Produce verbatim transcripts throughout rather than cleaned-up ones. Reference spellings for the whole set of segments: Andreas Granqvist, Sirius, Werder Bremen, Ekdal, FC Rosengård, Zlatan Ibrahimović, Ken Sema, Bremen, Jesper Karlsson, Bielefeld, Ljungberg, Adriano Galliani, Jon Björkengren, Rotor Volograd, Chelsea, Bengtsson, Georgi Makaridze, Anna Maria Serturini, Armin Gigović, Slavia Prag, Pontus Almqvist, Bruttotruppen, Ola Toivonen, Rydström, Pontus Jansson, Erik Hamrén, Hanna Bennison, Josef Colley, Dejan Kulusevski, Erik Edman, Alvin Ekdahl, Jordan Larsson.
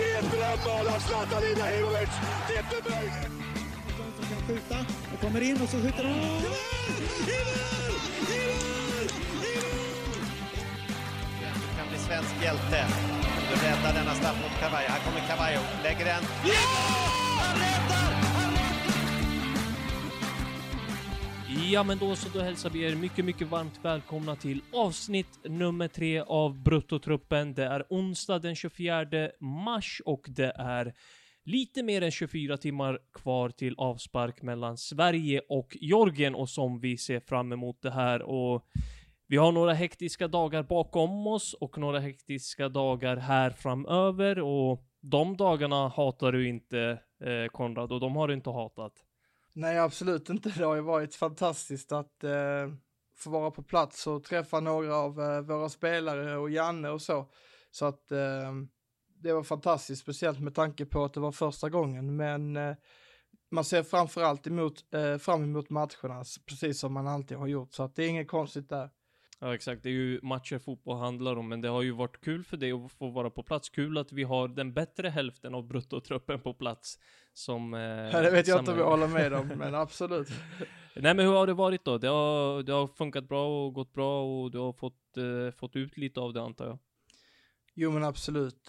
Det är ett drömmål av Slata-Lina Hjelovic. Det är inte möjligt. Som kan skjuta. Och kommer in och så skjuter han. Givär! Givär! Givär! Det kan bli svensk hjälte. Du räddar denna staff mot Cavallo. Här kommer Cavallo. Lägger den. Ja! Han räddar! Han räddar! Ja, men då så då hälsar vi er mycket, mycket varmt välkomna till avsnitt nummer tre av Bruttotruppen. Det är onsdag den tjugofjärde mars och det är lite mer än tjugofyra timmar kvar till avspark mellan Sverige och Georgien och som vi ser fram emot det här. Och vi har några hektiska dagar bakom oss och några hektiska dagar här framöver. Och de dagarna hatar du inte, eh, Konrad, och de har du inte hatat. Nej, absolut inte. Det har ju varit fantastiskt att eh, få vara på plats och träffa några av eh, våra spelare och Janne och så. Så att... Eh... Det var fantastiskt, speciellt med tanke på att det var första gången. Men eh, man ser framförallt emot, eh, fram emot matcherna, precis som man alltid har gjort. Så att det är inget konstigt där. Ja, exakt. Det är ju matcher fotboll handlar om, men det har ju varit kul för dig att få vara på plats. Kul att vi har den bättre hälften av bruttotruppen på plats. Som, eh, ja, det vet jag inte om jag håller med om, men absolut. Nej, men hur har det varit då? Det har, det har funkat bra och gått bra och du har fått, eh, fått ut lite av det, antar jag. Jo, men absolut.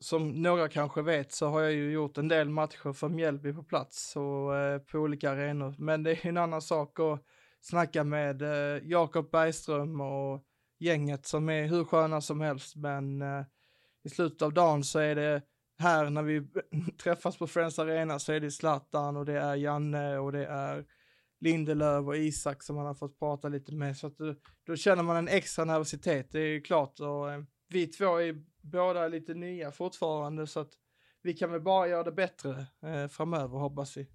Som några kanske vet så har jag ju gjort en del matcher för Mjällby på plats och på olika arenor. Men det är en annan sak att snacka med Jakob Bergström och gänget som är hur sköna som helst. Men i slutet av dagen så är det här när vi träffas på Friends Arena så är det Zlatan och det är Janne och det är Lindelöf och Isak som man har fått prata lite med. Så att då, då känner man en extra nervositet, det är ju klart. Och vi två är båda lite nya fortfarande så att vi kan väl bara göra det bättre eh, framöver, hoppas vi.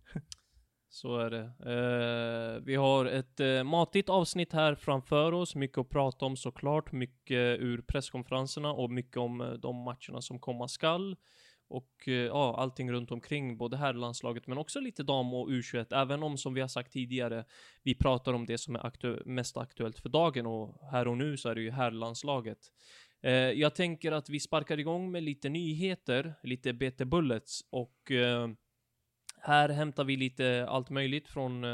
Så är det. Eh, vi har ett eh, matigt avsnitt här framför oss. Mycket att prata om såklart. Mycket ur presskonferenserna och mycket om eh, de matcherna som komma skall. Och eh, ja, allting runt omkring både här landslaget men också lite dam och U tjugoett. Även om, som vi har sagt tidigare, vi pratar om det som är aktu- mest aktuellt för dagen. Och här och nu så är det ju här landslaget. Eh, jag tänker att vi sparkar igång med lite nyheter, lite B T Bullets och eh, här hämtar vi lite allt möjligt från eh,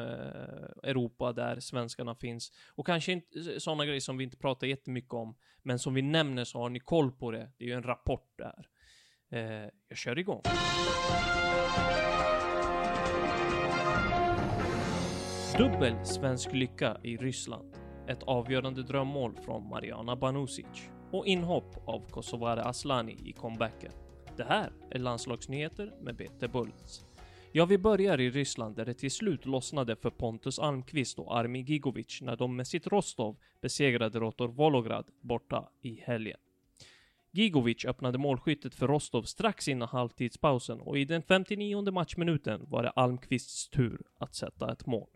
Europa där svenskarna finns och kanske inte sådana grejer som vi inte pratar jättemycket om men som vi nämner så har ni koll på det, det är ju en rapport där. Eh, jag kör igång. Dubbel svensk lycka i Ryssland. Ett avgörande drömmål från Mariana Bănușić och inhopp av Kosovare Aslani i comebacken. Det här är landslagsnyheter med B T Bullets. Ja, vi börjar i Ryssland där det till slut lossnade för Pontus Almqvist och Armin Gigović när de med sitt Rostov besegrade Rotor Volograd borta i helgen. Gigović öppnade målskyttet för Rostov strax innan halvtidspausen och i den femtionionde matchminuten var det Almqvists tur att sätta ett mål.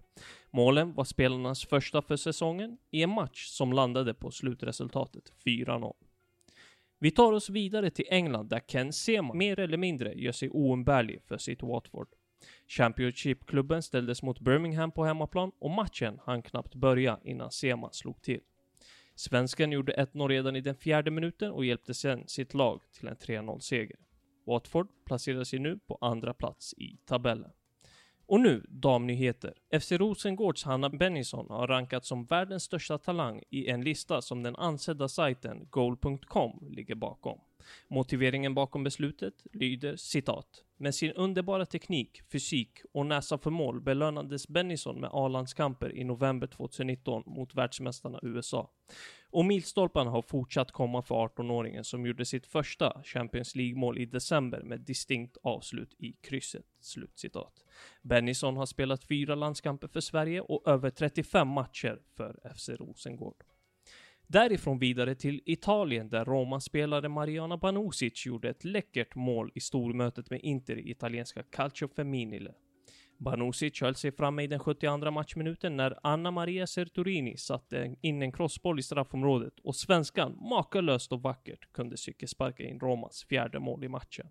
Målen var spelarnas första för säsongen i en match som landade på slutresultatet fyra noll. Vi tar oss vidare till England där Ken Sema mer eller mindre gör sig oumbärlig för sitt Watford. Championship-klubben ställdes mot Birmingham på hemmaplan och matchen hann knappt börja innan Sema slog till. Svensken gjorde ett noll redan i den fjärde minuten och hjälpte sedan sitt lag till en tre noll seger. Watford placerar sig nu på andra plats i tabellen. Och nu damnyheter. F C Rosengårds Hanna Bennison har rankats som världens största talang i en lista som den ansedda sajten goal punkt com ligger bakom. Motiveringen bakom beslutet lyder citat: "Med sin underbara teknik, fysik och näsa för mål belönades Bennison med A-landskamper i november tjugonitton mot världsmästarna U S A. Och milstolpan har fortsatt komma för arton-åringen som gjorde sitt första Champions League-mål i december med distinkt avslut i krysset." Slutcitat. Bennison har spelat fyra landskamper för Sverige och över trettiofem matcher för F C Rosengård. Därifrån vidare till Italien där Roma-spelare Mariana Bănușić gjorde ett läckert mål i stormötet med Inter i italienska Calcio Femminile. Bănușić höll sig framme i den sjuttioandra matchminuten när Anna Maria Serturini satte in en crossboll i straffområdet och svenskan makalöst och vackert kunde cykelsparka in Romas fjärde mål i matchen.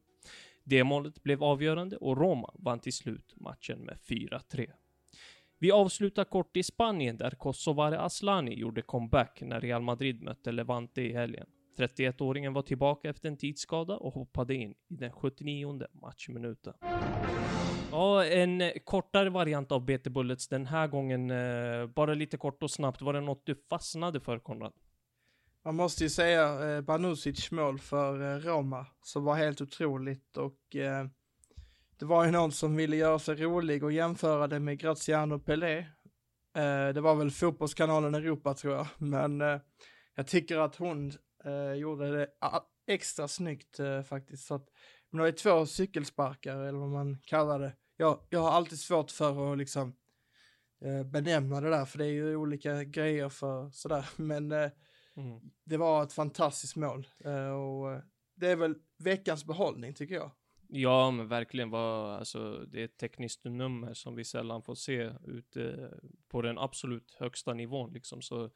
Det målet blev avgörande och Roma vann till slut matchen med fyra tre. Vi avslutar kort i Spanien där Kosovare Aslani gjorde comeback när Real Madrid mötte Levante i helgen. trettioettåringen var tillbaka efter en tidsskada och hoppade in i den sjuttionionde matchminuten. Ja, en kortare variant av B T Bullets den här gången. Eh, bara lite kort och snabbt. Var det något du fastnade för, Konrad? Man måste ju säga eh, Bănușić mål för eh, Roma som var helt otroligt. Och eh, det var ju någon som ville göra sig rolig och jämföra det med Graziano Pelé. Eh, det var väl fotbollskanalen Europa, tror jag. Men eh, jag tycker att hon eh, gjorde det extra snyggt eh, faktiskt. Så att, men det är två cykelsparkar eller vad man kallar det. Jag, jag har alltid svårt för att liksom eh, benämna det där, för det är ju olika grejer för sådär. Men eh, mm. det var ett fantastiskt mål. Eh, och det är väl veckans behållning, tycker jag. Ja, men verkligen var, alltså, det är ett tekniskt nummer som vi sällan får se ute på den absolut högsta nivån liksom. Så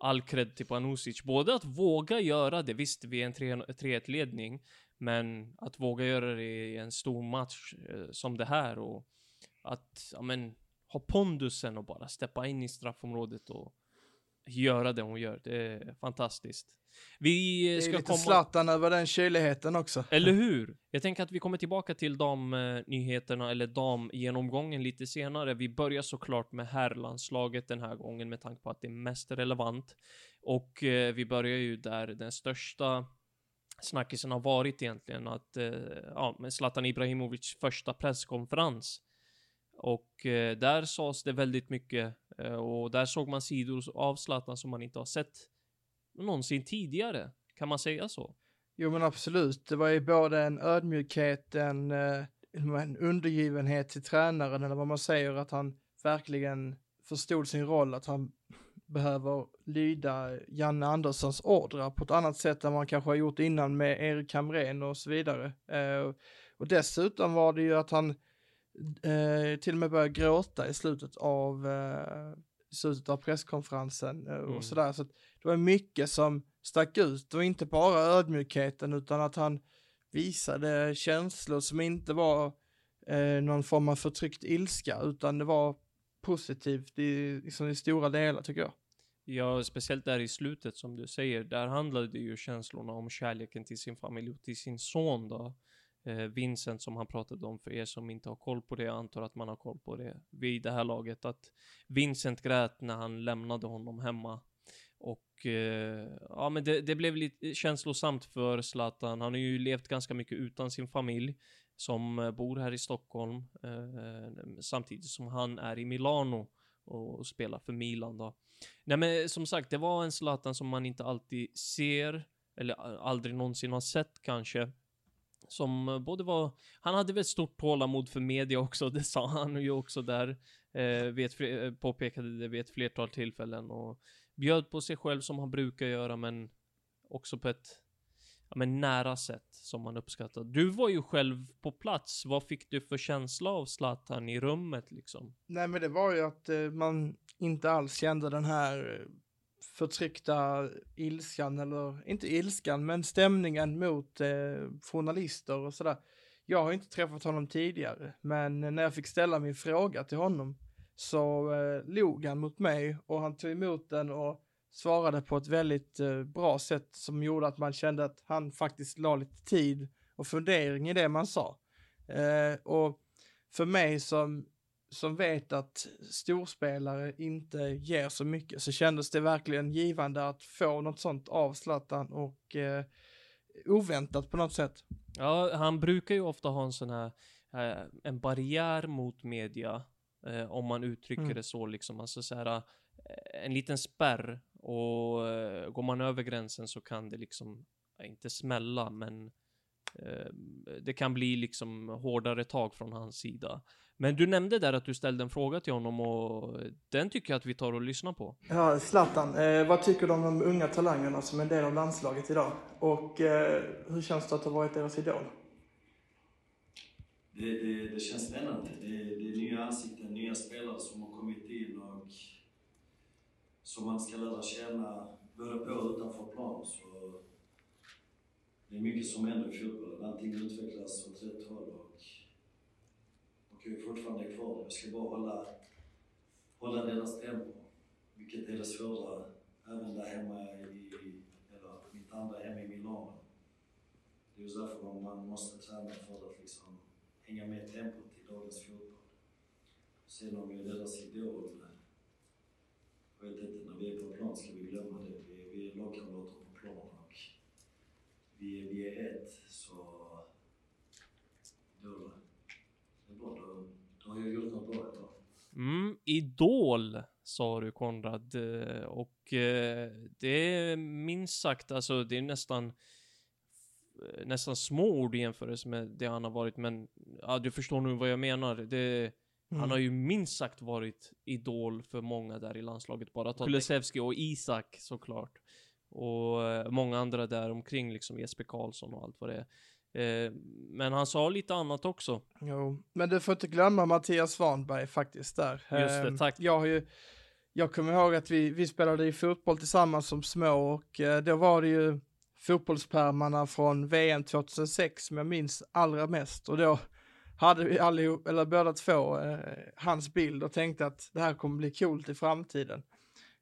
all cred till Bănușić. Både att våga göra det, visst vi är en tre ett-ledning, men att våga göra det i en stor match eh, som det här, och att ja, men, ha pondusen och bara steppa in i straffområdet och göra det hon gör. Det är fantastiskt. Vi det är ska lite komma... Zlatan över den kyligheten också. Eller hur? Jag tänker att vi kommer tillbaka till de eh, nyheterna eller de genomgången lite senare. Vi börjar såklart med herrlandslaget den här gången med tanke på att det är mest relevant. Och eh, vi börjar ju där den största snackisen har varit egentligen, att eh, ja, med Zlatan Ibrahimović första presskonferens. Och eh, där sades det väldigt mycket eh, och där såg man sidor av Zlatan som man inte har sett någonsin tidigare. Kan man säga så? Jo, men absolut. Det var ju både en ödmjukhet, en, en undergivenhet till tränaren, eller vad man säger, att han verkligen förstod sin roll, att han behöver lyda Janne Anderssons ordrar på ett annat sätt än man kanske har gjort innan med Erik Hamrén och så vidare. Eh, och dessutom var det ju att han eh, till och med började gråta i slutet av, eh, i slutet av presskonferensen eh, och mm. sådär. Så att det var mycket som stack ut, och inte bara ödmjukheten utan att han visade känslor som inte var eh, någon form av förtryckt ilska, utan det var positivt i, liksom i stora delar, tycker jag. Ja, speciellt där i slutet som du säger, där handlade det ju känslorna om kärleken till sin familj och till sin son då. Eh, Vincent, som han pratade om, för er som inte har koll på det, jag antar att man har koll på det vid det här laget, att Vincent grät när han lämnade honom hemma. Och eh, ja, men det, det blev lite känslosamt för Zlatan. Han har ju levt ganska mycket utan sin familj, som bor här i Stockholm eh, samtidigt som han är i Milano och, och spelar för Milan då. Nej, men som sagt, det var en Zlatan som man inte alltid ser eller aldrig någonsin har sett kanske, som både var, han hade väl stort tålamod för media också, det sa han ju också där, eh, vet, påpekade det vid ett flertal tillfällen, och bjöd på sig själv som han brukar göra, men också på ett Ja, men nära sätt som man uppskattar. Du var ju själv på plats. Vad fick du för känsla av Zlatan i rummet liksom? Nej, men det var ju att eh, man inte alls kände den här förtryckta ilskan, eller inte ilskan, men stämningen mot eh, journalister och sådär. Jag har inte träffat honom tidigare, men när jag fick ställa min fråga till honom så eh, log han mot mig, och han tog emot den och svarade på ett väldigt eh, bra sätt som gjorde att man kände att han faktiskt la lite tid och fundering i det man sa. Eh, och för mig som, som vet att storspelare inte ger så mycket, så kändes det verkligen givande att få något sånt av Zlatan, och eh, oväntat på något sätt. Ja, han brukar ju ofta ha en sån här eh, en barriär mot media, eh, om man uttrycker mm. det så liksom. Alltså så här, en liten spärr, och uh, går man över gränsen så kan det liksom inte smälla, men uh, det kan bli liksom hårdare tag från hans sida. Men du nämnde där att du ställde en fråga till honom, och den tycker jag att vi tar och lyssnar på. Ja, Zlatan, eh, vad tycker du om de unga talangerna som är en del av landslaget idag? Och eh, hur känns det att ha varit deras idol? Det, det, det känns spännande. Det, det är nya ansikten, nya spelare som har kommit in och som man ska lära känna, börja på utanför plan. Så det är mycket som händer i fotboll. Allting utvecklas åt rätt håll, och, och jag är fortfarande kvar. Jag ska bara hålla, hålla deras tempo, vilket är det svåra även där hemma i, eller min mitt andra hem i Milano. Det är ju därför man måste träna för att liksom hänga med tempot i dagens fotboll. Sen om vi deras idol, jag vet inte, när vi är på plan ska vi glömma det. Vi är, vi är lagkamrater på plan och vi är, vi är ett, så då, det är bra, då, då har jag gjort något bra idag. Mm, idol, sa du Konrad, och eh, det är minst sagt, alltså det är nästan nästan småord i jämförelse med det han har varit, men ja, du förstår nu vad jag menar. Det, mm. Han har ju minst sagt varit idol för många där i landslaget, bara Kulusevski och Isak såklart, och eh, många andra där omkring, liksom Jesper Karlsson och allt vad det är. Eh, men han sa lite annat också. Jo, men du får inte glömma Mattias Svanberg faktiskt där. Just det, tack. Eh, jag har ju Jag kommer ihåg att vi, vi spelade i fotboll tillsammans som små, och eh, då var det ju fotbollspärmarna från V M tjugohundrasex som jag minns allra mest, och då hade vi allihop, eller båda två, eh, hans bild och tänkte att det här kommer bli coolt i framtiden.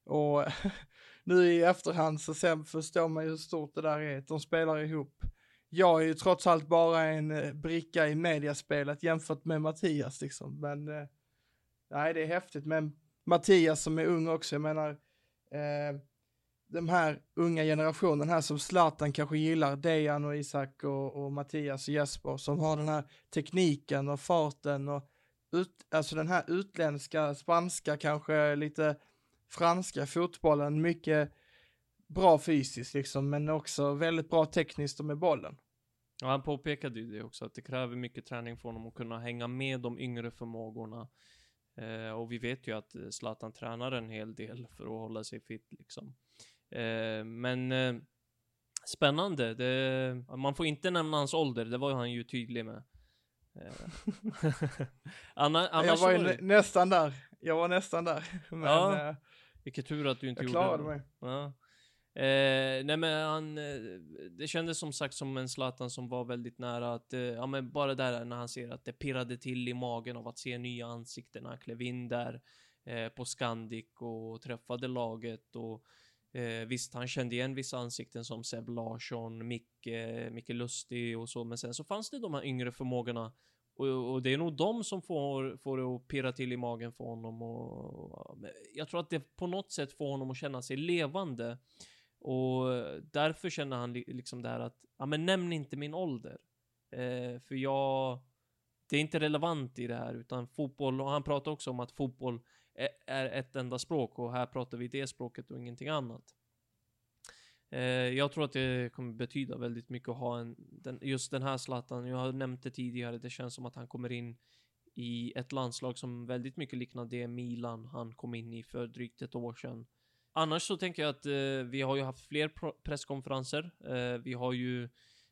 Och nu i efterhand så sen förstår man ju hur stort det där är, att de spelar ihop. Jag är ju trots allt bara en bricka i mediaspelet jämfört med Mattias liksom, men eh, nej, det är häftigt. Men Mattias som är ung också, jag menar eh, den här unga generationen här som Zlatan kanske gillar, Dejan och Isak och, och Mattias och Jesper, som har den här tekniken och farten och ut, alltså den här utländska, spanska, kanske lite franska fotbollen, mycket bra fysiskt liksom, men också väldigt bra tekniskt med bollen. Ja, han påpekade ju det också, att det kräver mycket träning från dem att kunna hänga med de yngre förmågorna. Uh, och vi vet ju att Zlatan tränar en hel del för att hålla sig fit liksom. Uh, men uh, spännande. Det, man får inte nämna hans ålder, det var han ju tydlig med. Uh. Anna, jag var ju var n- nästan där. Jag var nästan där. Men, ja, uh, vilket tur att du inte jag gjorde klarade mig. Uh. Uh, nej, men han, uh, det kändes som sagt som en Zlatan som var väldigt nära att, uh, ja men bara där när han ser att det pirrade till i magen av att se nya ansikten. Han klev in där uh, på Scandic och träffade laget, och uh, visst, han kände igen vissa ansikten som Seb Larsson, Micke, uh, Micke Lustig och så, men sen så fanns det de här yngre förmågorna, och, och det är nog de som får, får det att pirra till i magen för honom, och, och jag tror att det på något sätt får honom att känna sig levande. Och därför känner han liksom det här att, ja men nämn inte min ålder. Eh, för jag, det är inte relevant i det här, utan fotboll, och han pratar också om att fotboll är, är ett enda språk, och här pratar vi det språket och ingenting annat. Eh, jag tror att det kommer betyda väldigt mycket att ha en, den, just den här Zlatan, jag har nämnt det tidigare, det känns som att han kommer in i ett landslag som väldigt mycket liknar det Milan han kom in i för drygt ett år sedan. Annars så tänker jag att eh, vi har ju haft fler pro- presskonferenser. Eh, vi har ju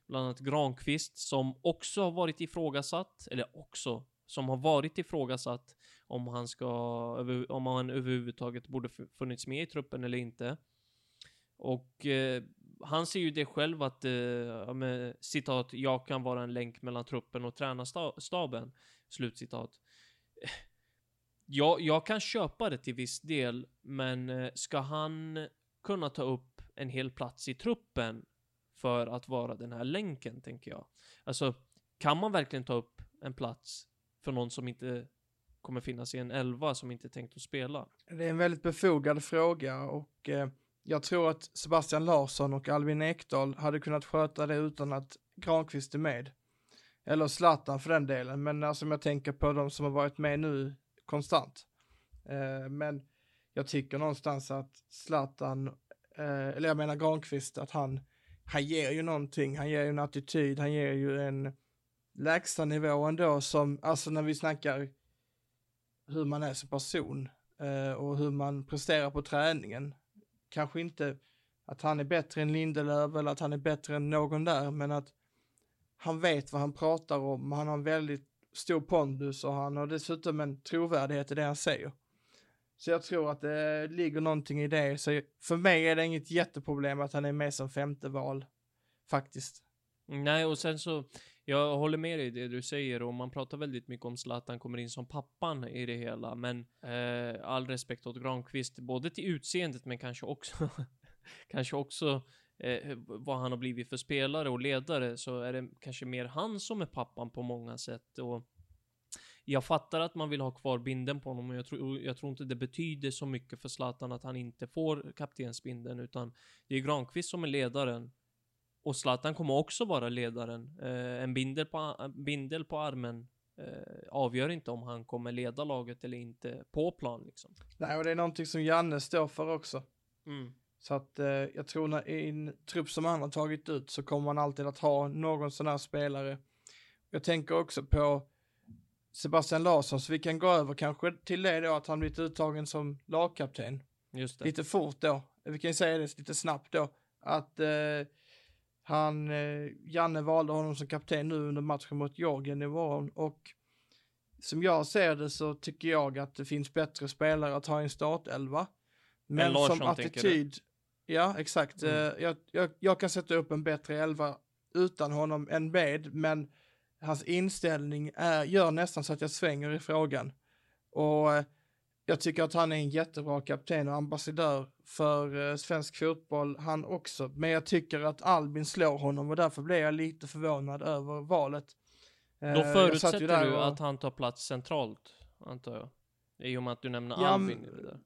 bland annat Granqvist som också har varit ifrågasatt, eller också som har varit ifrågasatt om han ska, om han överhuvudtaget borde funnits med i truppen eller inte. Och eh, han ser ju det själv att eh, med, citat, jag kan vara en länk mellan truppen och tränarstaben, slutcitat. Ja, jag kan köpa det till viss del, men ska han kunna ta upp en hel plats i truppen för att vara den här länken, tänker jag. Alltså, kan man verkligen ta upp en plats för någon som inte kommer finnas i en elva, som inte tänkt att spela? Det är en väldigt befogad fråga, och eh, jag tror att Sebastian Larsson och Alvin Ekdahl hade kunnat sköta det utan att Granqvist är med. Eller Zlatan för den delen, men som alltså, jag tänker på de som har varit med nu konstant. Eh, men jag tycker någonstans att Zlatan, eh, eller jag menar Granqvist, att han, han ger ju någonting, han ger ju en attityd, han ger ju en lägsta nivå ändå, som, alltså när vi snackar hur man är som person eh, och hur man presterar på träningen, kanske inte att han är bättre än Lindelöf eller att han är bättre än någon där, men att han vet vad han pratar om, han har en väldigt stor pondus, och han har dessutom en trovärdighet i det han säger. Så jag tror att det ligger någonting i det. Så för mig är det inget jätteproblem att han är med som femte val faktiskt. Nej, och sen så jag håller med dig i det du säger, och man pratar väldigt mycket om Zlatan kommer in som pappan i det hela, men eh, all respekt åt Granqvist, både till utseendet men kanske också kanske också eh, vad han har blivit för spelare och ledare, så är det kanske mer han som är pappan på många sätt. Och jag fattar att man vill ha kvar binden på honom, men jag tror, jag tror inte det betyder så mycket för Zlatan att han inte får kaptensbinden, utan det är Granqvist som är ledaren. Och Zlatan kommer också vara ledaren. Eh, en bindel på, en bindel på armen eh, avgör inte om han kommer leda laget eller inte på plan. Liksom. Nej, och det är någonting som Janne står för också. Mm. Så att eh, jag tror när en trupp som han har tagit ut så kommer man alltid att ha någon sån här spelare. Jag tänker också på Sebastian Larsson, så vi kan gå över kanske till det då, att han blivit uttagen som lagkapten. Just det. Lite fort då. Vi kan ju säga det lite snabbt då. Att... Eh, Han, eh, Janne valde honom som kapten nu under matchen mot Georgien i morgon, och som jag ser det så tycker jag att det finns bättre spelare att ha i en startelva. Men Larsson, som attityd, ja exakt, mm. eh, jag, jag, jag kan sätta upp en bättre elva utan honom än med, men hans inställning är, gör nästan så att jag svänger i frågan. Och eh, jag tycker att han är en jättebra kapten och ambassadör för eh, svensk fotboll, han också. Men jag tycker att Albin slår honom, och därför blev jag lite förvånad över valet. Eh, Då förutsätter där du och... att han tar plats centralt, antar jag. I och med att du nämner ja, Albin. Men...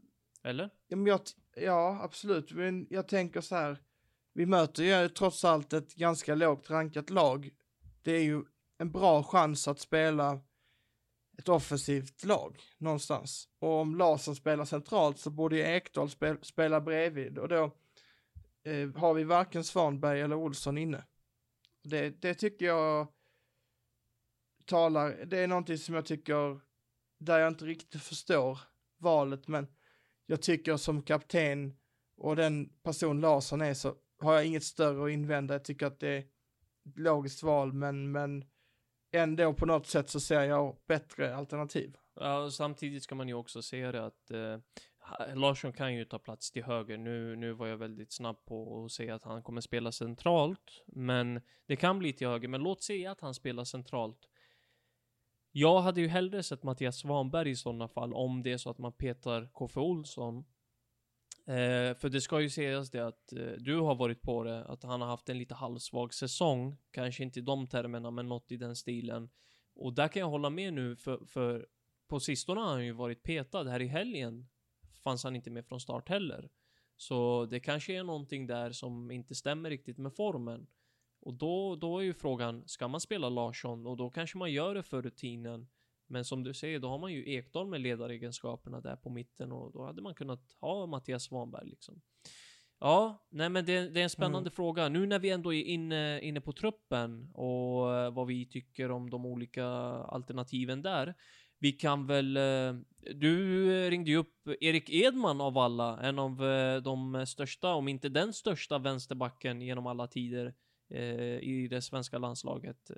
Eller? Ja, men jag t- ja, absolut. Men jag tänker så här. Vi möter ju trots allt ett ganska lågt rankat lag. Det är ju en bra chans att spela ett offensivt lag någonstans. Och om Larsson spelar centralt så borde ju Ekdal spela, spela bredvid. Och då eh, har vi varken Svanberg eller Olsson inne. Det, det tycker jag talar... Det är någonting som jag tycker... Där jag inte riktigt förstår valet. Men jag tycker som kapten och den person Larsson är, så har jag inget större att invända. Jag tycker att det är ett logiskt val. Men... men ändå på något sätt så ser jag bättre alternativ. Ja, samtidigt ska man ju också se det att eh, Larsson kan ju ta plats till höger. Nu, nu var jag väldigt snabb på att säga att han kommer spela centralt. Men det kan bli till höger. Men låt säga att han spelar centralt. Jag hade ju hellre sett Mattias Svanberg i sådana fall, om det är så att man petar K F Olsson. Eh, för det ska ju sägas det att eh, du har varit på det, att han har haft en lite halvsvag säsong, kanske inte i de termerna men något i den stilen, och där kan jag hålla med nu, för, för på sistone har han ju varit petad. Här i helgen fanns han inte med från start heller, så det kanske är någonting där som inte stämmer riktigt med formen, och då, då är ju frågan, ska man spela Larsson? Och då kanske man gör det för rutinen. Men som du säger, då har man ju Ekdal med ledaregenskaperna där på mitten, och då hade man kunnat ha Mattias Svanberg liksom. Ja, nej men det, det är en spännande mm. fråga. Nu när vi ändå är inne, inne på truppen och vad vi tycker om de olika alternativen där. Vi kan väl... Du ringde ju upp Erik Edman av alla, en av de största, om inte den största vänsterbacken genom alla tider i det svenska landslaget,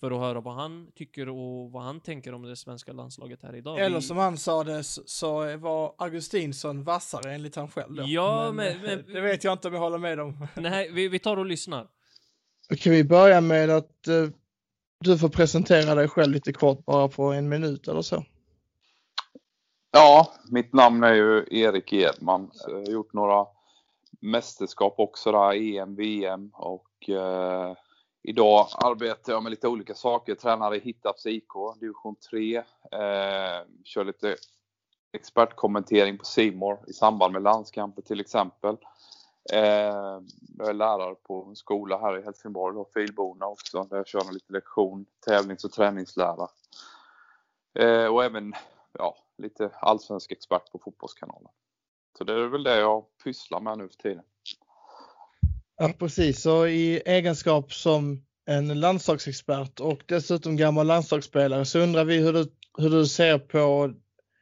för att höra vad han tycker och vad han tänker om det svenska landslaget här idag. Eller som han sa det, så var Augustinsson vassare enligt han själv då. Ja, men, men, men det vet jag inte om jag håller med om. Nej, vi, vi tar och lyssnar. Kan vi börja med att eh, du får presentera dig själv lite kort, bara på en minut eller så? Ja, mitt namn är ju Erik Edman. Jag har gjort några mästerskap också där, E M, V M och... Eh, Idag arbetar jag med lite olika saker. Tränar i Hittarps I K, division tre. Eh, kör lite expertkommentering på C-more i samband med landskamper till exempel. Eh, jag är lärare på en skola här i Helsingborg och Filborna också. Där jag kör lite lektion, tävlings- och träningslära. Eh, och även ja, lite allsvensk expert på Fotbollskanalen. Så det är väl det jag pysslar med nu för tiden. Ja, precis. Så i egenskap som en landslagsexpert och dessutom gammal landslagsspelare, så undrar vi hur du, hur du ser på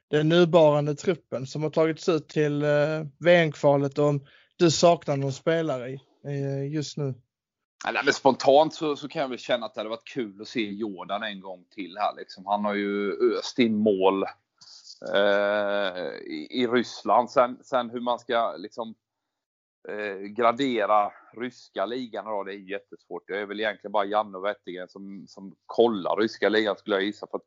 den nuvarande truppen som har tagits ut till eh, V M-kvalet, och om du saknar någon spelare i, eh, just nu. Nej, men spontant så, så kan jag väl känna att det hade varit kul att se Jordan en gång till här. Liksom. Han har ju öst in mål eh, i, i Ryssland. Sen, sen hur man ska... liksom Eh, gradera ryska ligan då, det är jättesvårt. Det är väl egentligen bara Janne och Wettergren som, som kollar ryska ligan, skulle jag gissa, för att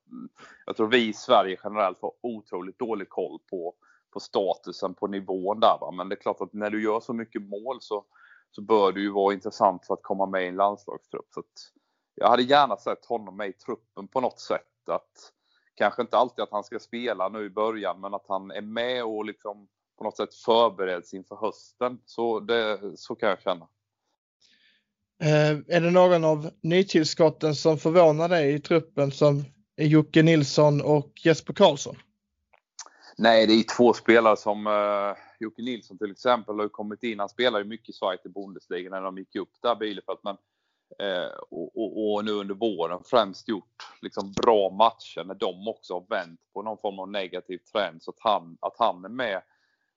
jag tror vi i Sverige generellt får otroligt dålig koll på, på statusen, på nivån där va? Men det är klart att när du gör så mycket mål så, så bör det ju vara intressant för att komma med i en landslagstrupp. Så att jag hade gärna sett honom med i truppen på något sätt. Att kanske inte alltid att han ska spela nu i början, men att han är med och liksom på något sätt förbereds inför hösten. Så, det, så kan jag känna. Eh, är det någon av nytillskotten som förvånar dig i truppen, som Jocke Nilsson och Jesper Karlsson? Nej, det är två spelare som eh, Jocke Nilsson till exempel har kommit in. Han spelar ju mycket i Sverige i Bundesliga när de gick upp där Bielefeld, men eh, och, och, och nu under våren främst gjort liksom bra matcher när de också har vänt på någon form av negativ trend, så att han, att han är med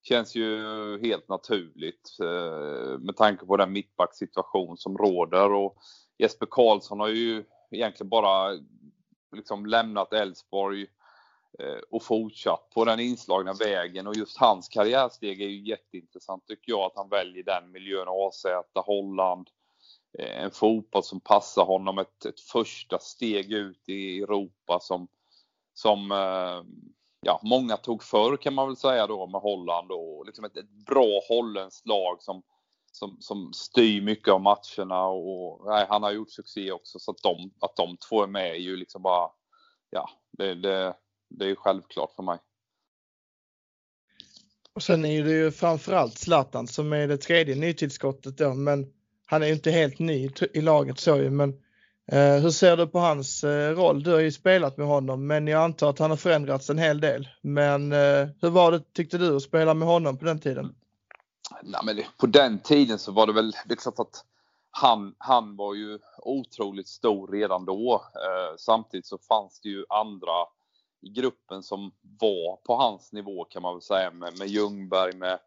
känns ju helt naturligt eh, med tanke på den mittbacksituation som råder. Och Jesper Karlsson har ju egentligen bara liksom lämnat Elfsborg eh, och fortsatt på den inslagna vägen, och just hans karriärsteg är ju jätteintressant tycker jag, att han väljer den miljön, A Z, Holland, eh, en fotboll som passar honom, ett, ett första steg ut i Europa som som eh, ja, många tog förr kan man väl säga då med Holland, och liksom ett, ett bra holländskt lag som, som, som styr mycket av matcherna, och nej, han har gjort succé också, så att de, att de två är med är ju liksom bara, ja, det, det, det är ju självklart för mig. Och sen är det ju framförallt Zlatan som är det tredje nytillskottet då, men han är ju inte helt ny i laget så ju, men hur ser du på hans roll? Du har ju spelat med honom, men jag antar att han har förändrats en hel del. Men hur var det, tyckte du, att spela med honom på den tiden? Nej, men på den tiden så var det väl liksom att han, han var ju otroligt stor redan då. Samtidigt så fanns det ju andra i gruppen som var på hans nivå kan man väl säga. Med, med Ljungberg, med,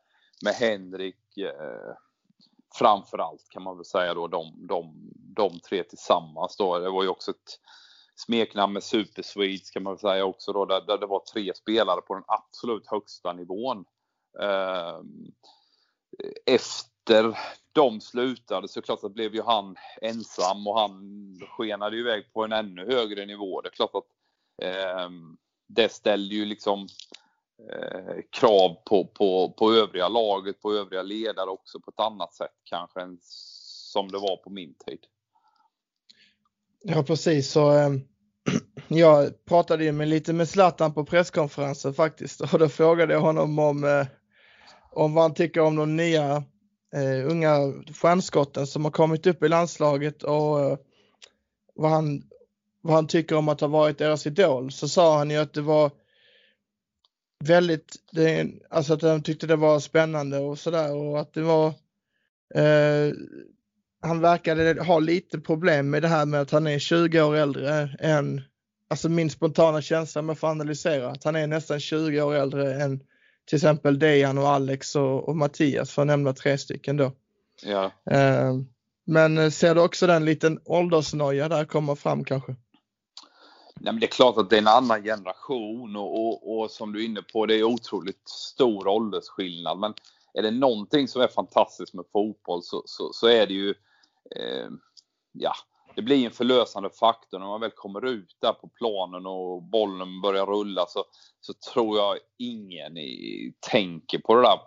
med Henrik... Framförallt kan man väl säga då de, de, de tre tillsammans då. Det var ju också ett smeknamn med Superswedes kan man väl säga också då, där, där det var tre spelare på den absolut högsta nivån. Eh, efter de slutade så klart att blev ju han ensam, och han skenade ju iväg på en ännu högre nivå. Det är klart att eh, det ställde ju liksom Eh, krav på, på, på övriga laget, på övriga ledare också på ett annat sätt kanske än som det var på min tid. Ja precis, så eh, jag pratade ju med, lite med Zlatan på presskonferensen faktiskt, och då frågade jag honom om, eh, om vad han tycker om de nya eh, unga stjärnskotten som har kommit upp i landslaget, och eh, vad, han, vad han tycker om att ha varit deras idol. Så sa han ju att det var väldigt, det, alltså att de tyckte det var spännande och sådär, och att det var eh, han verkade ha lite problem med det här med att han är tjugo år äldre än, alltså min spontana känsla med att analysera, att han är nästan tjugo år äldre än till exempel Dejan och Alex och, och Mattias, för att nämna tre stycken då. Ja. Eh, men ser du också den liten åldersnoja där kommer fram kanske? Nej, men det är klart att det är en annan generation, och, och, och som du är inne på, det är otroligt stor åldersskillnad. Men är det någonting som är fantastiskt med fotboll så, så, så är det ju, eh, ja, det blir en förlösande faktor. När man väl kommer ut där på planen och bollen börjar rulla så, så tror jag ingen i, tänker på det där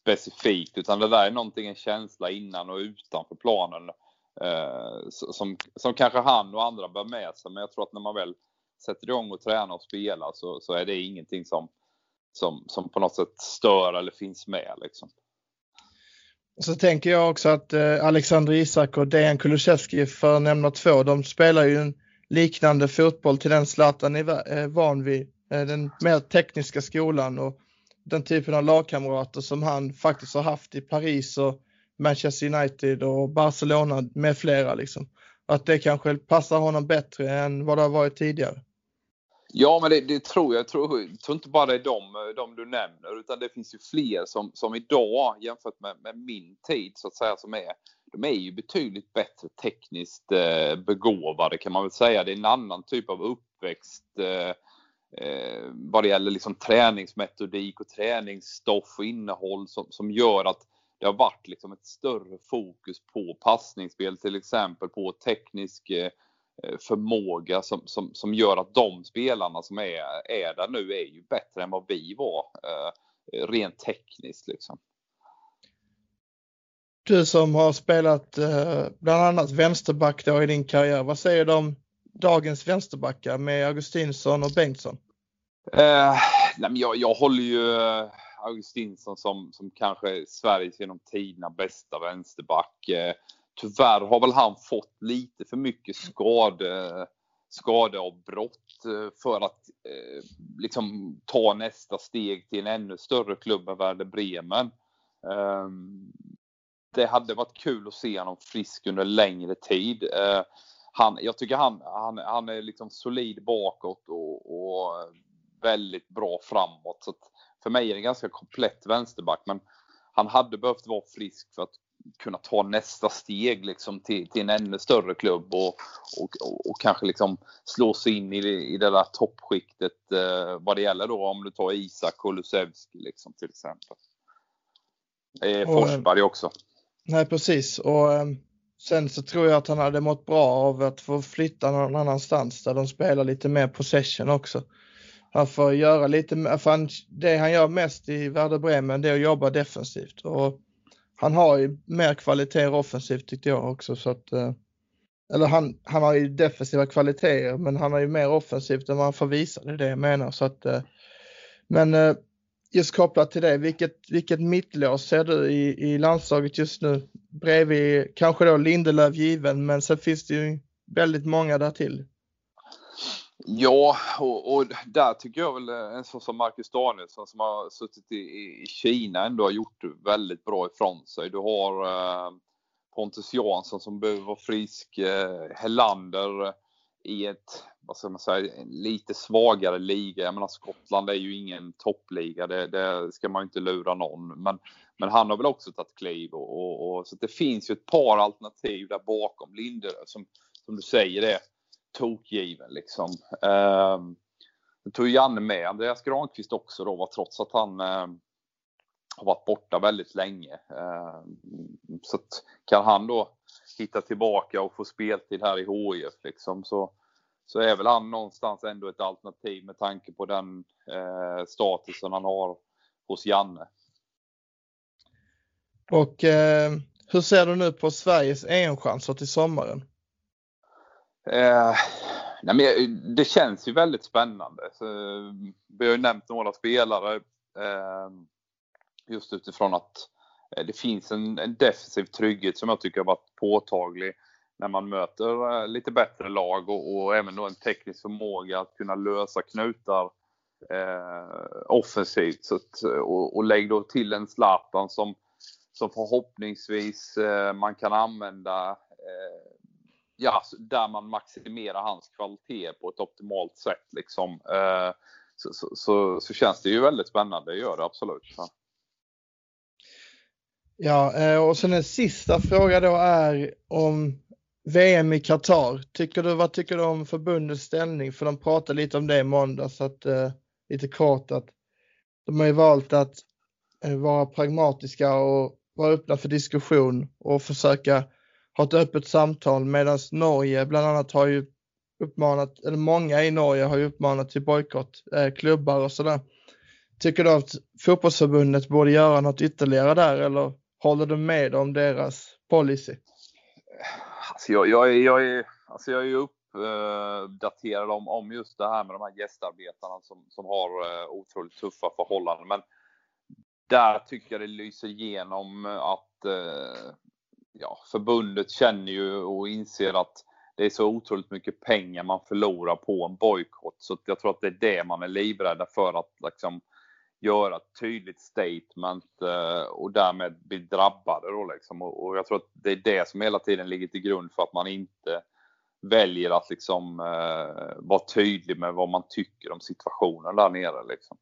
specifikt, utan det där är någonting, en känsla innan och utanför planen. Uh, som, som kanske han och andra bör med sig, men jag tror att när man väl sätter igång och tränar och spelar så, så är det ingenting som, som, som på något sätt stör eller finns med liksom. Så tänker jag också att eh, Alexander Isak och Dejan Kulusevski, för att nämna två, de spelar ju en liknande fotboll till den Zlatan är van vid, den mer tekniska skolan och den typen av lagkamrater som han faktiskt har haft i Paris och Manchester United och Barcelona med flera liksom. Att det kanske passar honom bättre än vad det har varit tidigare. Ja, men det, det tror jag. Jag tror, jag tror inte bara det är de, de du nämner, utan det finns ju fler som, som idag jämfört med, med min tid så att säga, som är, de är ju betydligt bättre tekniskt eh, begåvade kan man väl säga. Det är en annan typ av uppväxt eh, eh, vad det gäller liksom träningsmetodik och träningsstoff och innehåll som, som gör att det har varit liksom ett större fokus på passningsspel till exempel, på teknisk förmåga som, som, som gör att de spelarna som är, är där nu är ju bättre än vad vi var rent tekniskt liksom. Du som har spelat eh, bland annat vänsterback då i din karriär, vad säger du om dagens vänsterbackar med Augustinsson och Bengtsson? Eh, nej men jag, jag håller ju Augustinsson som, som kanske Sveriges genom tiderna bästa vänsterback. Eh, tyvärr har väl han fått lite för mycket skade, skade och brott för att eh, liksom ta nästa steg till en ännu större klubb än Werder Bremen. Eh, det hade varit kul att se honom frisk under längre tid. Eh, han, jag tycker han, han, han är liksom solid bakåt och, och väldigt bra framåt. Så att för mig är det ganska komplett vänsterback, men han hade behövt vara frisk för att kunna ta nästa steg liksom till, till en ännu större klubb och, och, och, och kanske liksom slå sig in i det, i det där toppskiktet eh, vad det gäller då, om du tar Isak och Kulusevski liksom till exempel. Eh, och, Forsberg också. Nej, precis. Och eh, sen så tror jag att han hade mått bra av att få flytta någon annanstans där de spelar lite mer possession också. Han får göra lite, för han, det han gör mest i Werder Bremen, det är att jobba defensivt. Och han har ju mer kvaliteter offensivt tyckte jag också. Så att, eller han, han har ju defensiva kvaliteter, men han har ju mer offensivt än vad han får visa. Det är det jag menar. Så att, men just kopplat till det, vilket, vilket mittlås ser du i, i landslaget just nu? Bredvid kanske då Lindelöf given, men sen finns det ju väldigt många där till. Ja, och, och där tycker jag väl en sån som Marcus Danielsson som har suttit i, i Kina ändå har gjort väldigt bra ifrån sig. Du har eh, Pontus Jansson som behöver vara frisk, eh, Helander i ett, vad ska man säga, lite svagare liga. Jag menar, Skottland är ju ingen toppliga, det, det ska man ju inte lura någon. Men, men han har väl också tagit kliv och, och, och så det finns ju ett par alternativ där bakom Lindelöf som, som du säger det. Tokgiven liksom. Eh, det tog Janne med Andreas Granqvist också då, var trots att han eh, har varit borta väldigt länge. Eh, så att, kan han då hitta tillbaka och få speltid här i H I F liksom, så, så är väl han någonstans ändå ett alternativ med tanke på den eh, statusen han har hos Janne. Och eh, hur ser du nu på Sveriges E M-chanser till sommaren? Eh, nej men det känns ju väldigt spännande. Så, vi har ju nämnt några spelare eh, just utifrån att eh, det finns en, en defensiv trygghet som jag tycker har varit påtaglig när man möter eh, lite bättre lag och, och även då en teknisk förmåga att kunna lösa knutar eh, offensivt. Så att, och, och lägg då till en Zlatan som, som förhoppningsvis eh, man kan använda eh, ja, där man maximerar hans kvalitet på ett optimalt sätt liksom. Så, så, så, så känns det ju väldigt spännande, det gör det absolut. Ja, ja, och sen en sista fråga då är om V M i Qatar. Tycker du, vad tycker du om förbundets ställning? För de pratade lite om det i måndag, så att lite kort att de har ju valt att vara pragmatiska och vara öppna för diskussion och försöka har ett öppet samtal, medan Norge bland annat har ju uppmanat, eller många i Norge har ju uppmanat till bojkott, eh, klubbar och sådär. Tycker du att fotbollsförbundet borde göra något ytterligare där, eller håller du med om deras policy? Alltså jag, jag, jag, är, alltså jag är ju uppdaterad om, om just det här med de här gästarbetarna som, som har otroligt tuffa förhållanden, men där tycker jag det lyser igenom att eh, ja, förbundet känner ju och inser att det är så otroligt mycket pengar man förlorar på en bojkott. Så jag tror att det är det man är livrädda för, att liksom göra ett tydligt statement och därmed bli drabbade då liksom. Och jag tror att det är det som hela tiden ligger till grund för att man inte väljer att liksom vara tydlig med vad man tycker om situationen där nere liksom.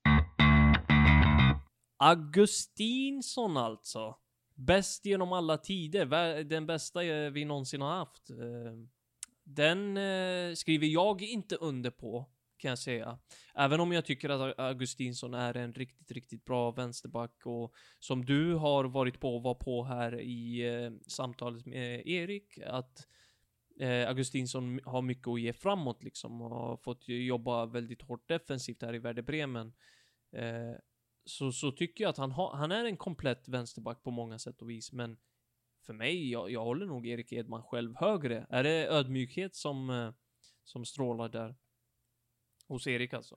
Augustinsson alltså. Bäst genom alla tider. Den bästa vi någonsin har haft. Den skriver jag inte under på, kan jag säga. Även om jag tycker att Augustinsson är en riktigt, riktigt bra vänsterback. Och som du har varit på var på här i samtalet med Erik. Att Augustinsson har mycket att ge framåt liksom. Och har fått jobba väldigt hårt defensivt här i Werder Bremen. Så, så tycker jag att han, ha, han är en komplett vänsterback på många sätt och vis, men för mig, jag, jag håller nog Erik Edman själv högre. Är det ödmjukhet som, som strålar där? Hos Erik alltså?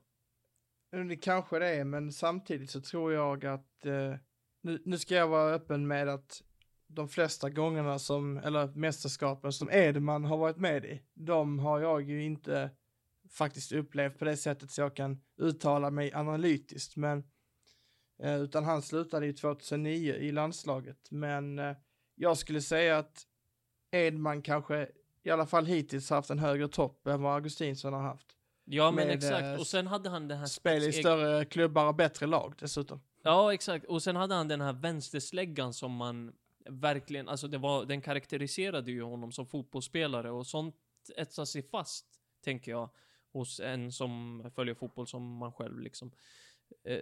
Det kanske det är, men samtidigt så tror jag att eh, nu, nu ska jag vara öppen med att de flesta gångerna som, eller mästerskapen som Edman har varit med i, de har jag ju inte faktiskt upplevt på det sättet så jag kan uttala mig analytiskt, men eh, utan han slutade i tjugohundranio i landslaget, men eh, jag skulle säga att Edman kanske i alla fall hittills haft en högre topp än vad Augustinsson har haft. Ja, men exakt. Och sen hade han den här... Spel i större klubbar och bättre lag dessutom. Ja, exakt. Och sen hade han den här vänstersläggan som man verkligen... Alltså det var, den karaktäriserade ju honom som fotbollsspelare. Och sånt etsar sig fast, tänker jag, hos en som följer fotboll som man själv liksom.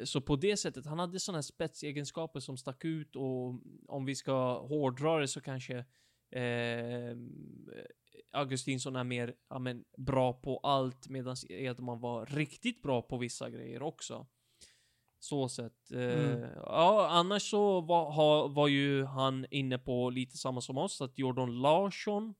Så på det sättet, han hade såna här spetsegenskaper som stack ut. Och om vi ska hårdra det så kanske... Eh, Augustinsson är mer ja, men, bra på allt, medan Edman var riktigt bra på vissa grejer också. Så sett. Eh, mm. Ja, annars så var, ha, var ju han inne på lite samma som oss, att Jordan Larsson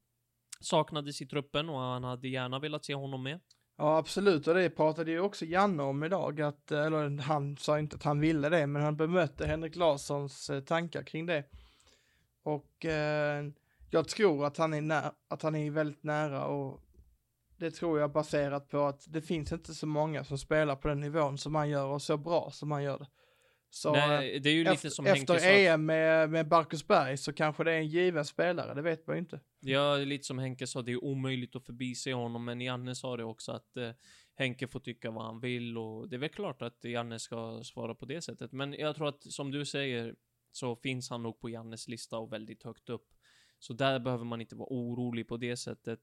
saknades i truppen och han hade gärna velat se honom med. Ja, absolut. Och det pratade ju också Janne om idag. Att, eller han sa inte att han ville det, men han bemötte Henrik Larssons tankar kring det. Och... Eh, Jag tror att han, är nä- att han är väldigt nära, och det tror jag baserat på att det finns inte så många som spelar på den nivån som han gör och så bra som han gör det. Så nej, det är ju lite efter, som efter E M med, med Marcus Berg så kanske det är en given spelare, det vet man ju inte. Ja, lite som Henke sa, det är omöjligt att förbise honom, men Janne sa det också att eh, Henke får tycka vad han vill, och det är väl klart att Janne ska svara på det sättet. Men jag tror att som du säger så finns han nog på Jannes lista och väldigt högt upp. Så där behöver man inte vara orolig på det sättet.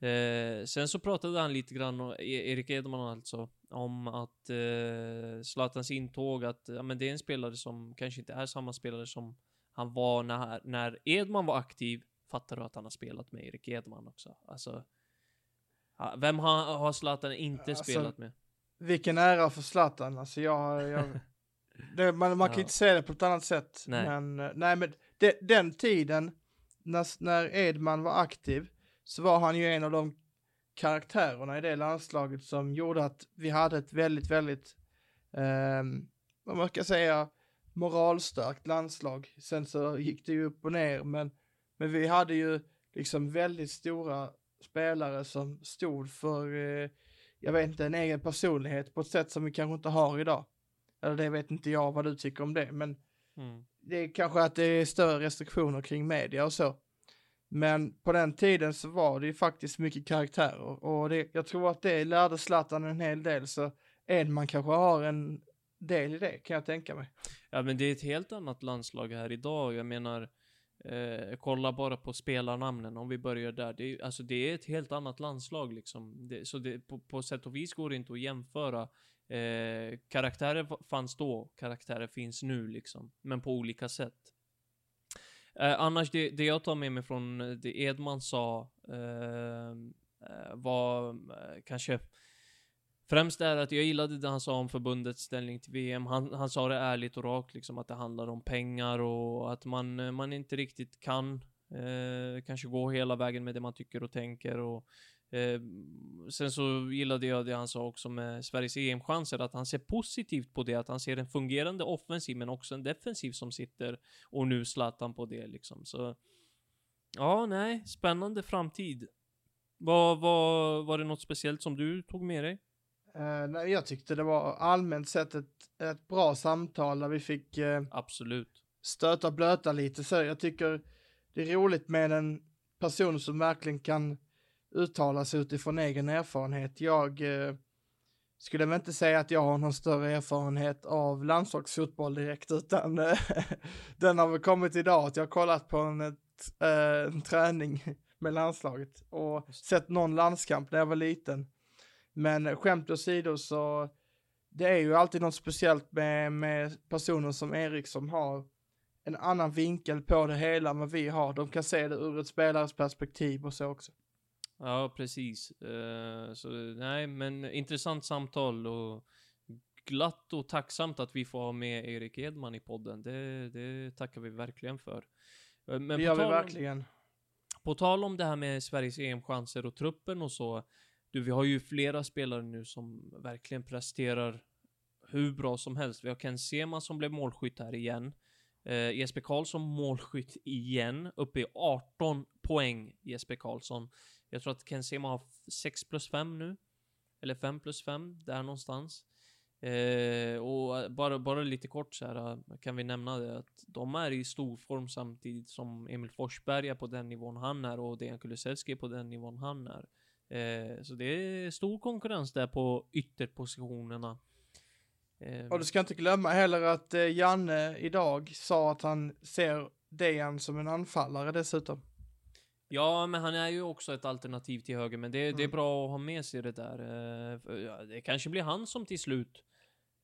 Eh, sen så pratade han lite grann, och Erik Edman alltså, om att eh, Zlatans intåg, att ja, men det är en spelare som kanske inte är samma spelare som han var när, när Edman var aktiv. Fattar du att han har spelat med Erik Edman också? Alltså, vem har, har Zlatan inte alltså, spelat med? Vilken ära för Zlatan. Alltså jag... jag... det, man man ja. kan inte säga det på ett annat sätt. Nej. Men, nej, men de, den tiden... När Edman var aktiv så var han ju en av de karaktärerna i det landslaget som gjorde att vi hade ett väldigt, väldigt eh, vad man ska säga, moralstarkt landslag. Sen så gick det ju upp och ner, men, men vi hade ju liksom väldigt stora spelare som stod för, eh, jag vet inte, en egen personlighet på ett sätt som vi kanske inte har idag. Eller det vet inte jag vad du tycker om det, men mm. Det är kanske att det är större restriktioner kring media och så. Men på den tiden så var det ju faktiskt mycket karaktärer. Och det, jag tror att det lärde Zlatan en hel del. Så Edman kanske har en del i det, kan jag tänka mig. Ja, men det är ett helt annat landslag här idag. Jag menar, eh, kolla bara på spelarnamnen om vi börjar där. Det är, alltså, det är ett helt annat landslag liksom. Det, så det, på, på sätt och vis går det inte att jämföra. Eh, karaktärer fanns då, karaktärer finns nu liksom, men på olika sätt. Eh, annars det, det jag tar med mig från det Edman sa eh, var eh, kanske främst är att jag gillade det han sa om förbundets ställning till V M. Han, han sa det ärligt och rakt liksom, att det handlar om pengar och att man, man inte riktigt kan eh, kanske gå hela vägen med det man tycker och tänker. Och Eh, sen så gillade jag det han sa också med Sveriges E M-chanser, att han ser positivt på det, att han ser en fungerande offensiv men också en defensiv som sitter, och nu Zlatan på det liksom. Så ja, nej, spännande framtid. Var, var, var det något speciellt som du tog med dig? Eh, nej, jag tyckte det var allmänt sett ett, ett bra samtal där vi fick eh, absolut stöta blöta lite så. Jag tycker det är roligt med en person som verkligen kan uttala sig utifrån egen erfarenhet. Jag eh, skulle väl inte säga att jag har någon större erfarenhet av landslagsfotboll direkt, utan eh, den har väl kommit idag att jag har kollat på en, ett, eh, en träning med landslaget och sett någon landskamp när jag var liten. Men skämt åsido, så det är ju alltid något speciellt med, med personer som Erik som har en annan vinkel på det hela än vad vi har. De kan se det ur ett spelares perspektiv och så också. Ja, precis. Uh, så, nej, men intressant samtal och glatt och tacksamt att vi får ha med Erik Edman i podden. Det, det tackar vi verkligen för. Men det gör vi verkligen. Om, på tal om det här med Sveriges E M-chanser och truppen och så. Du, vi har ju flera spelare nu som verkligen presterar hur bra som helst. Vi har Ken Sema som blev målskytt här igen. Eh, Jesper Karlsson målskytt igen. Uppe i arton poäng Jesper Karlsson. Jag tror att Ken Sema har sex plus fem nu. Eller fem plus fem, där någonstans. Eh, och bara, bara lite kort så här kan vi nämna det att de är i stor form samtidigt som Emil Forsberg är på den nivån han är och Dejan Kulusevski är på den nivån han är. Eh, så det är stor konkurrens där på ytterpositionerna. Eh, och du ska inte glömma heller att eh, Janne idag sa att han ser Dejan som en anfallare dessutom. Ja, men han är ju också ett alternativ till höger. Men det, mm. det är bra att ha med sig det där. Eh, det kanske blir han som till slut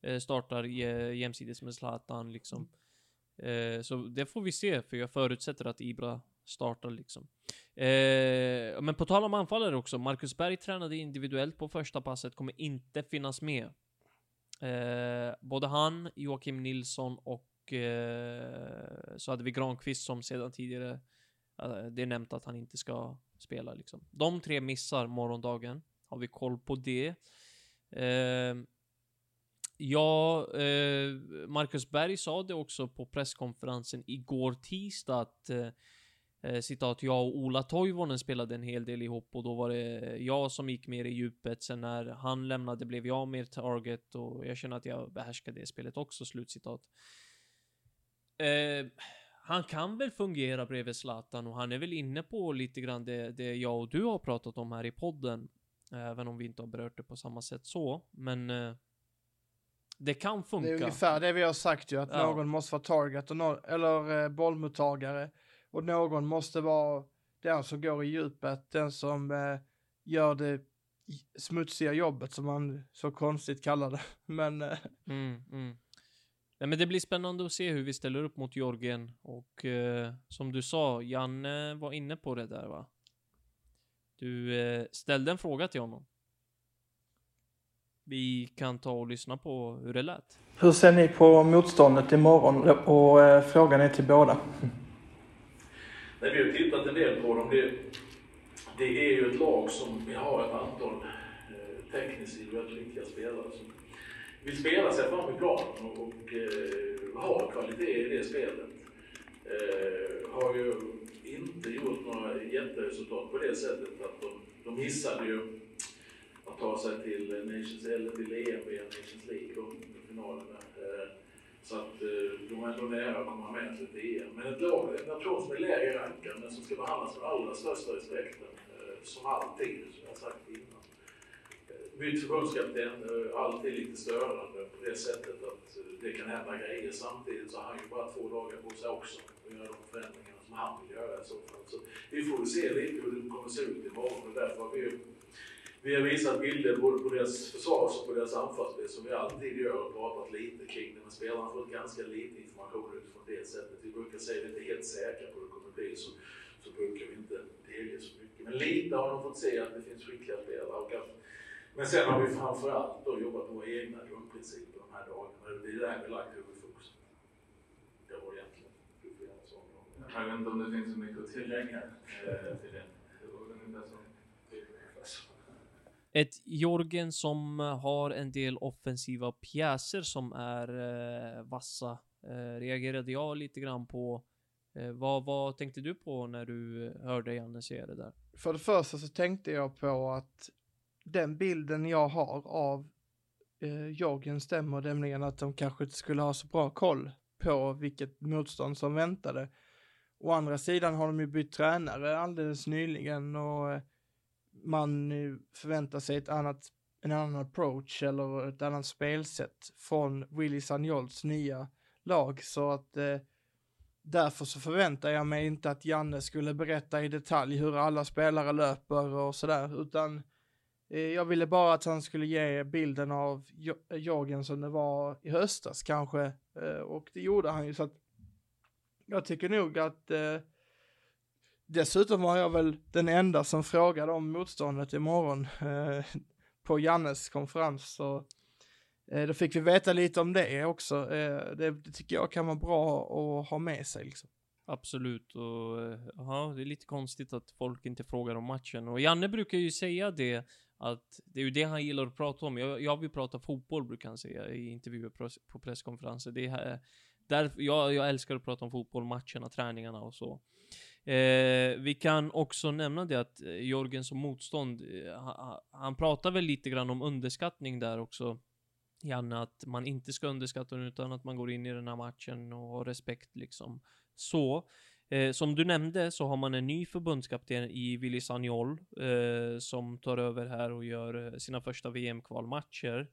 eh, startar eh, jämsides med Zlatan. Liksom. Eh, så det får vi se. För jag förutsätter att Ibra startar. Liksom. Eh, men på tal om anfallare också. Marcus Berg tränade individuellt på första passet. Kommer inte finnas med. Eh, både han, Joakim Nilsson och eh, så hade vi Granqvist som sedan tidigare... Det är nämnt att han inte ska spela liksom. De tre missar morgondagen. Har vi koll på det? Eh, ja, eh, Marcus Berg sa det också på presskonferensen igår tisdag att eh, citat, jag och Ola Toivonen spelade en hel del ihop och då var det jag som gick mer i djupet. Sen när han lämnade blev jag mer target och jag känner att jag behärskade det spelet också. Slutcitat. Eh... Han kan väl fungera bredvid Zlatan och han är väl inne på lite grann det, det jag och du har pratat om här i podden. Även om vi inte har berört det på samma sätt så. Men eh, det kan funka. Det är ungefär det vi har sagt ju. Att ja. Någon måste vara target och no- eller eh, bollmottagare. Och någon måste vara den som går i djupet. Den som eh, gör det smutsiga jobbet som man så konstigt kallar det. Men... Eh. Mm, mm. Nej, men det blir spännande att se hur vi ställer upp mot Georgien. Och eh, som du sa, Janne var inne på det där va? Du eh, ställde en fråga till honom. Vi kan ta och lyssna på hur det lät. Hur ser ni på motståndet imorgon? Och eh, frågan är till båda. Nej, vi har tittat en del på dem. Det, det är ju ett lag som vi har ett antal eh, tekniskt riktiga spelare som vill spela sig fram i planen och, och eh, ha kvalitet i det spelet. Eh, har ju inte gjort några jätteresultat på det sättet att de, de missade ju att ta sig till Nations eller till E M via Nations League och finalen där. Eh, så att eh, de är ändå nära att komma med sig till E M. Men ett lag, en nation som är lägre i ranken men som ska behandlas med allra största respekten eh, som alltid, som jag har sagt innan. Bytt förbundskapten, alltid lite störande på det sättet att det kan hända grejer samtidigt så har han ju bara två dagar på sig också och göra de förändringarna som han vill göra i så fall. Så vi får se lite hur det kommer se ut imorgon och därför har vi, vi har visat bilder både på deras försvars och på deras anfallsspel som vi alltid gör och pratat lite kring det men spelarna har fått ganska lite information utifrån det sättet. Vi brukar säga att vi inte är helt säkra på hur det kommer bli så, så brukar vi inte delge så mycket. Men lite har de fått se att det finns skickliga spelare och att men sen har vi framförallt då jobbat på våra egna grundprinciper de här dagarna. Det är där vi lagt huvudfokus. Det var egentligen flera sådana. Jag vet inte om det finns så mycket att tillägga till det. Det var väl ungefär som det. Ett Jorgen som har en del offensiva pjäser som är eh, vassa. Eh, reagerade jag lite grann på. Eh, vad, vad tänkte du på när du hörde Janne säga det där? För det första så tänkte jag på att den bilden jag har av eh, Jorgen stämmer nämligen att de kanske inte skulle ha så bra koll på vilket motstånd som väntade. Å andra sidan har de ju bytt tränare alldeles nyligen och eh, man förväntar sig ett annat, en annan approach eller ett annat spelsätt från Willy Sagnols nya lag. Så att eh, därför så förväntar jag mig inte att Janne skulle berätta i detalj hur alla spelare löper och sådär utan jag ville bara att han skulle ge bilden av Jorgen som det var i höstas kanske. Och det gjorde han ju så att jag tycker nog att eh, dessutom var jag väl den enda som frågade om motståndet imorgon eh, på Jannes konferens. Så eh, då fick vi veta lite om det också. Eh, det, det tycker jag kan vara bra att ha med sig liksom. Absolut, och aha, det är lite konstigt att folk inte frågar om matchen. Och Janne brukar ju säga det, att det är ju det han gillar att prata om. Jag, jag vill prata fotboll, brukar han säga i intervjuer på presskonferenser. Det är där, jag, jag älskar att prata om fotboll, matcherna, träningarna och så. Eh, vi kan också nämna det att Georgiens motstånd, han, han pratar väl lite grann om underskattning där också, Janne, att man inte ska underskatta den, utan att man går in i den här matchen och har respekt liksom. Så, eh, som du nämnde så har man en ny förbundskapten i Willy Sagnol eh, som tar över här och gör sina första V M-kvalmatcher.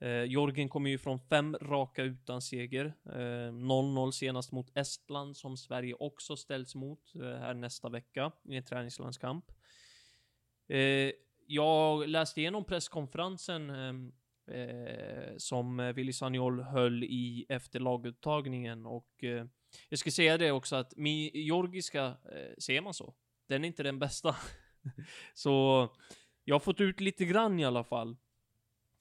Eh, Georgien kommer ju från fem raka utan seger. Eh, noll noll senast mot Estland, som Sverige också ställs mot eh, här nästa vecka i en träningslandskamp. Eh, jag läste igenom presskonferensen eh, Eh, som Willy Sagnol höll i efter laguttagningen, och eh, jag ska säga det också att min georgiska eh, ser man så, den är inte den bästa så jag har fått ut lite grann i alla fall.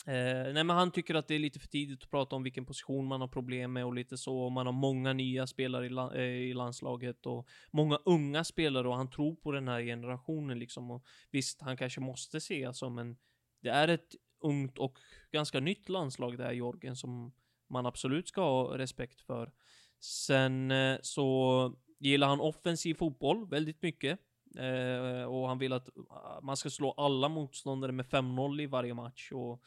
eh, nej men han tycker att det är lite för tidigt att prata om vilken position man har problem med och lite så, och man har många nya spelare i, la- i landslaget och många unga spelare, och han tror på den här generationen liksom. Och visst, han kanske måste se alltså, men det är ett ungt och ganska nytt landslag där, Georgien, som man absolut ska ha respekt för. Sen så gillar han offensiv fotboll väldigt mycket, eh, och han vill att man ska slå alla motståndare med fem noll i varje match, och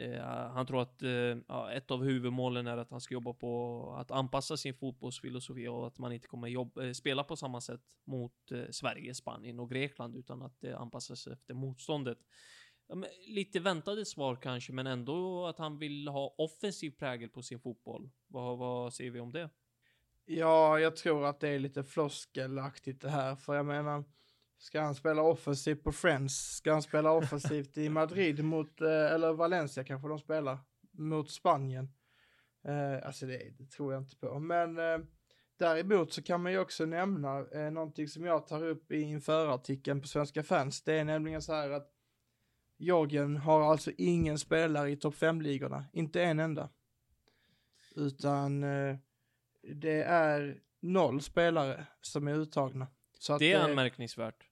eh, han tror att eh, ett av huvudmålen är att han ska jobba på att anpassa sin fotbollsfilosofi, och att man inte kommer jobba, spela på samma sätt mot eh, Sverige, Spanien och Grekland, utan att det anpassas efter motståndet. Lite väntade svar kanske, men ändå att han vill ha offensiv prägel på sin fotboll. Vad, vad säger vi om det? Ja, jag tror att det är lite floskelaktigt det här. För jag menar, ska han spela offensivt på Friends? Ska han spela offensivt i Madrid mot, eller Valencia kanske de spelar, mot Spanien? Eh, alltså det, det tror jag inte på. Men eh, däremot så kan man ju också nämna eh, någonting som jag tar upp i införartikeln på Svenska Fans. Det är nämligen så här att Georgien har alltså ingen spelare i topp fem-ligorna. Inte en enda. Utan eh, det är noll spelare som är uttagna. Så att det är det, anmärkningsvärt.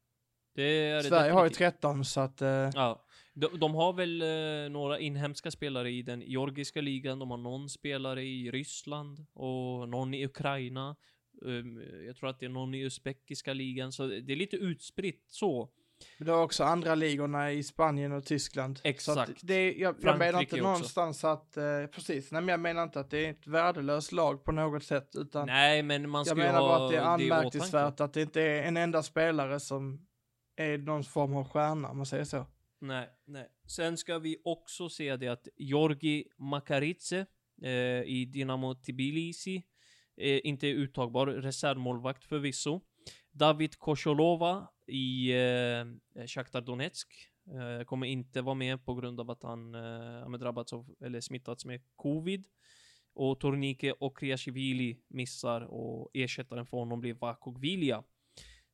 Det är Sverige definitivt. Har ju tretton så att... Eh, ja. de, de har väl eh, några inhemska spelare i den georgiska ligan. De har någon spelare i Ryssland och någon i Ukraina. Um, jag tror att det är någon i uzbekiska ligan. Så det är lite utspritt så. Men det har också andra ligorna i Spanien och Tyskland. Exakt. Så det, jag, jag menar inte någonstans att... Eh, precis, nej, men jag menar inte att det är ett värdelöst lag på något sätt. Utan nej, men man ska jag menar bara att det är anmärkningsvärt det att det inte är en enda spelare som är någon form av stjärna, om man säger så. Nej, nej. Sen ska vi också se det att Georgi Makaridze eh, i Dinamo Tbilisi eh, inte är uttagbar. Reservmålvakt förvisso. David Kosholova i eh, Shakhtar Donetsk eh, kommer inte vara med på grund av att han eh, drabbats av, eller smittats med covid. Och Tornike och Kriashvili missar, och ersättaren för honom blir Vakogvilja.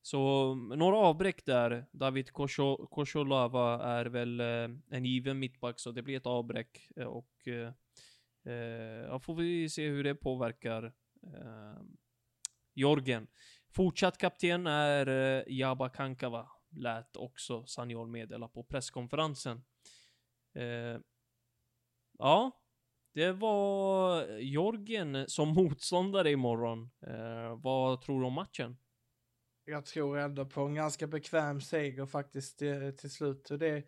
Så några avbräck där. David Kosho- Kosholova är väl eh, en given mittback, så det blir ett avbräck. Eh, och eh, ja, får vi se hur det påverkar eh, Georgien. Fortsatt kapten är uh, Jaba Kankava, lät också Sagnol meddela på presskonferensen. Uh, ja, det var Georgien som motståndare imorgon. Uh, vad tror du om matchen? Jag tror ändå på en ganska bekväm seger faktiskt till, till slut. Och det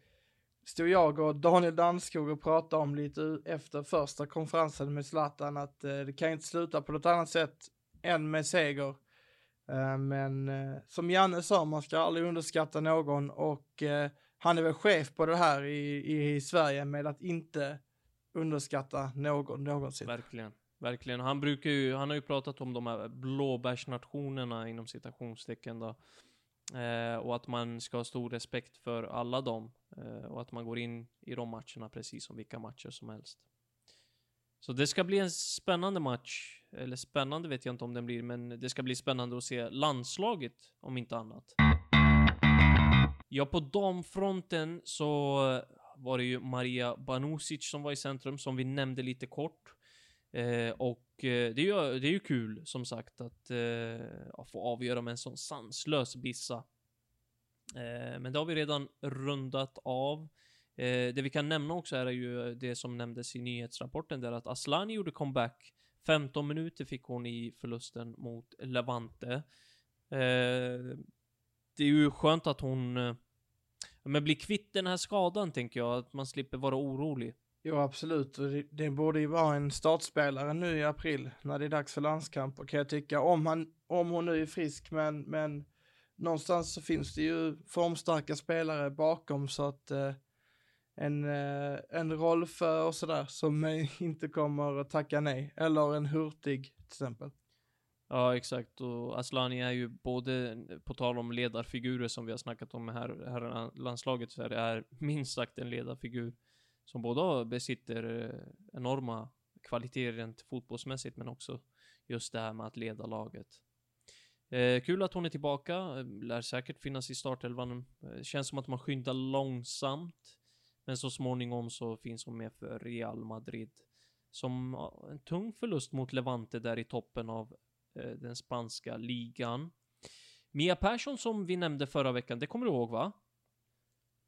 stod jag och Daniel Danskog och pratade om lite efter första konferensen med Zlatan, att uh, det kan inte sluta på något annat sätt än med seger. Men eh, som Janne sa, man ska aldrig underskatta någon, och eh, han är väl chef på det här i, i, i Sverige med att inte underskatta någon någonsin. Verkligen, verkligen. Han brukar ju, han har ju pratat om de här blåbärsnationerna inom citationstecken då, eh, och att man ska ha stor respekt för alla dem, eh, och att man går in i de matcherna precis som vilka matcher som helst. Så det ska bli en spännande match. Eller spännande vet jag inte om den blir, men det ska bli spännande att se landslaget om inte annat. Ja, på damfronten så var det ju Mariana Bănușić som var i centrum, som vi nämnde lite kort. Eh, och eh, det, är, det är ju kul som sagt att eh, få avgöra med en sån sanslös bissa. Eh, men det har vi redan rundat av. Eh, det vi kan nämna också är ju det som nämndes i nyhetsrapporten där att Aslani gjorde comeback. femton minuter fick hon i förlusten mot Levante. Eh, det är ju skönt att hon eh, men blir kvitt den här skadan, tänker jag, att man slipper vara orolig. Ja, absolut. Det borde ju vara en startspelare nu i april när det är dags för landskamp, och kan jag tycka, om, han, om hon nu är frisk, men, men någonstans så finns det ju formstarka spelare bakom, så att eh, en, eh, en roll för och sådär som inte kommer att tacka nej, eller en Hurtig till exempel. Ja, exakt. Och Aslani är ju, både på tal om ledarfigurer som vi har snackat om här, här landslaget, så är det minst sagt en ledarfigur som båda besitter enorma kvaliteter rent fotbollsmässigt, men också just det här med att leda laget. Eh, kul att hon är tillbaka, lär säkert finnas i startelvan. Eh, känns som att man skyndar långsamt, men så småningom så finns hon med för Real Madrid, som en tung förlust mot Levante där i toppen av eh, den spanska ligan. Mia Persson, som vi nämnde förra veckan, det kommer du ihåg, va?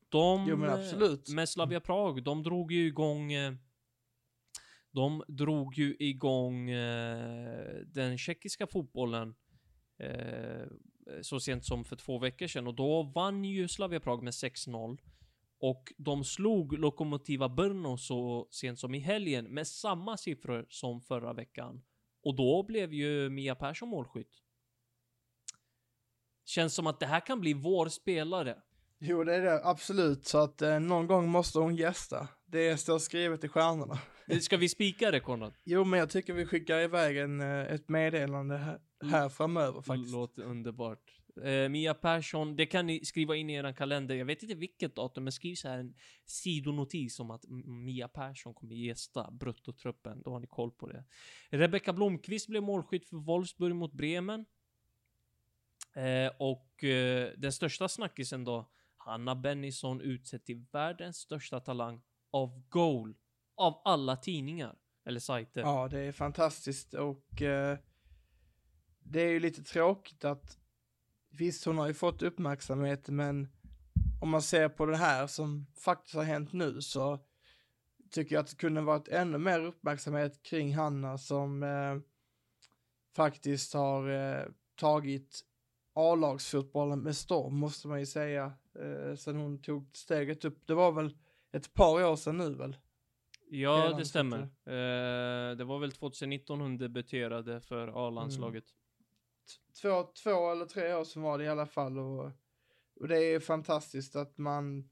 De, jo, men absolut. Med Slavia Prag, de drog ju igång de drog ju igång den tjeckiska fotbollen så sent som för två veckor sedan, och då vann ju Slavia Prag med sex noll, och de slog Lokomotiva Brno så sent som i helgen med samma siffror som förra veckan, och då blev ju Mia Persson målskytt. Känns som att det här kan bli vår spelare. Jo, det är det, absolut. Så att eh, någon gång måste hon gästa. Det står skrivet i stjärnorna. Ska vi spika det, Konrad? Jo, men jag tycker vi skickar iväg en, ett meddelande här, här framöver faktiskt. Låter underbart. Eh, Mia Persson, det kan ni skriva in i er kalender. Jag vet inte vilket datum, men skriv så här en sidonotis om att Mia Persson kommer gästa Bruttotruppen. Då har ni koll på det. Rebecka Blomqvist blev målskytt för Wolfsburg mot Bremen. Eh, och eh, den största snackisen då, Hanna Bennison utsett till världens största talang av Goal av alla tidningar eller sajter. Ja, det är fantastiskt, och eh, det är ju lite tråkigt att, visst, hon har ju fått uppmärksamhet, men om man ser på det här som faktiskt har hänt nu, så tycker jag att det kunde varit ännu mer uppmärksamhet kring Hanna, som eh, faktiskt har eh, tagit A-lagsfotbollen med storm, måste man ju säga, eh, sen hon tog steget upp. Det var väl ett par år sedan nu, väl? Ja, Hela det stämmer. Eh, det var väl tjugonitton hon debuterade för A-landslaget. Mm. Två, två eller tre år som var det i alla fall. Och, och det är fantastiskt att man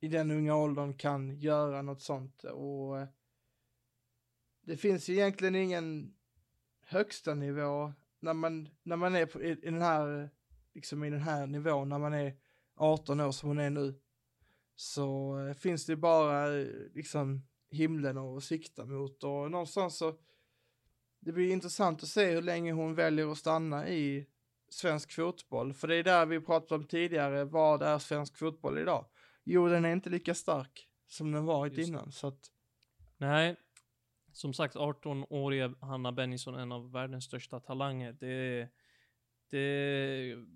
i den unga åldern kan göra något sånt. Och eh, det finns ju egentligen ingen högsta nivå när man, när man är på, i, i den här, liksom i den här nivån, när man är arton år som hon är nu, så eh, finns det bara liksom himlen att sikta mot, och någonstans så det blir intressant att se hur länge hon väljer att stanna i svensk fotboll, för det är där vi pratade om tidigare, vad är svensk fotboll idag? Jo, den är inte lika stark som den varit Just. innan, så att nej. Som sagt, arton-åriga Hanna Bennison, en av världens största talanger. Det, det är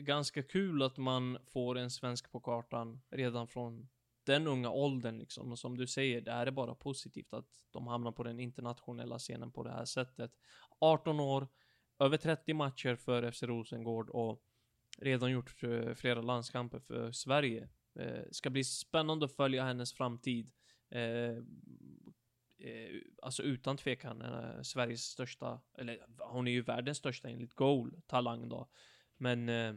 ganska kul att man får en svensk på kartan redan från den unga åldern. Liksom. Och som du säger, det här är bara positivt att de hamnar på den internationella scenen på det här sättet. arton år, över trettio matcher för F C Rosengård och redan gjort flera landskamper för Sverige. Eh, ska bli spännande att följa hennes framtid. Eh, Alltså utan tvekan eh, Sveriges största, eller hon är ju världens största enligt Goal, talang då. Men eh,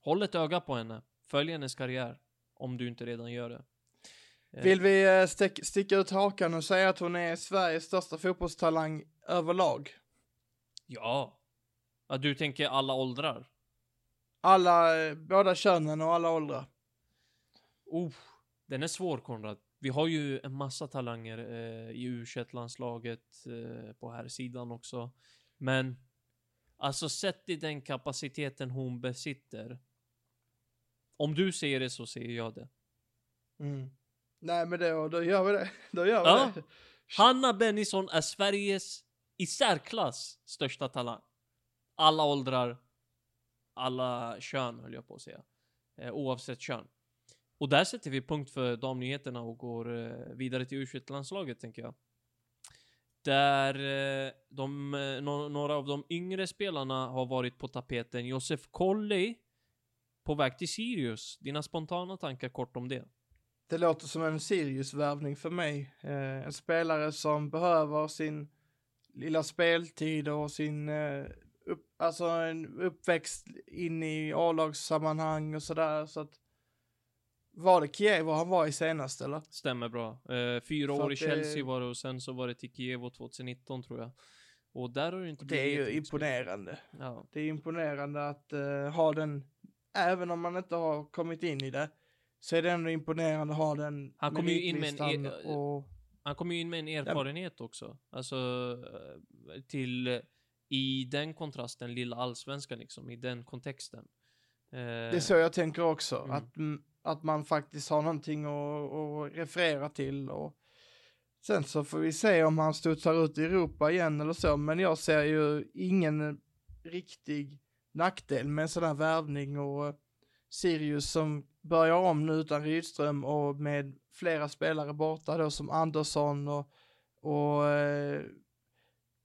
håll ett öga på henne, följ hennes karriär om du inte redan gör det. eh. Vill vi eh, stick, sticka ut hakan och säga att hon är Sveriges största fotbollstalang överlag? Ja, ja, du tänker alla åldrar, alla, eh, båda könen och alla åldrar. Oh, den är svår, Konrad. Vi har ju en massa talanger eh, i U tjugoett-landslaget eh, på här sidan också. Men alltså sett i den kapaciteten hon besitter. Om du ser det så ser jag det. Mm. Nej, men då, då gör vi det. Då gör vi ja. det. Hanna Bennison är Sveriges i särklass största talang. Alla åldrar, alla kön höll jag på att säga. Eh, oavsett kön. Och där sätter vi punkt för damnyheterna och går eh, vidare till U tjugoett-landslaget tänker jag. Där eh, de, eh, no- några av de yngre spelarna har varit på tapeten. Josef Colley på väg till Sirius. Dina spontana tankar kort om det? Det låter som en Sirius-värvning för mig. Eh, en spelare som behöver sin lilla speltid och sin eh, upp, alltså en uppväxt in i A-lagssammanhang och sådär. Så att, var det Kiev och han var i senast eller? Stämmer bra. Eh, fyra för år i Chelsea det... var det och sen så var det till Kiev tjugonitton tror jag. Och där har det inte blivit. Det är ju imponerande. Ja. Det är imponerande att eh, ha den, även om man inte har kommit in i det, så är det ändå imponerande att ha den. Han kommer ju in med en... Och... Han kom ju in med en erfarenhet också. Alltså till i den kontrasten lilla allsvenskan liksom, i den kontexten. Eh, det är så jag tänker också. Mm. Att, att man faktiskt har någonting att, att referera till. Och sen så får vi se om han studsar ut i Europa igen eller så. Men jag ser ju ingen riktig nackdel med en sån här värvning. Och Sirius som börjar om nu utan Rydström och med flera spelare borta då som Andersson och, och eh,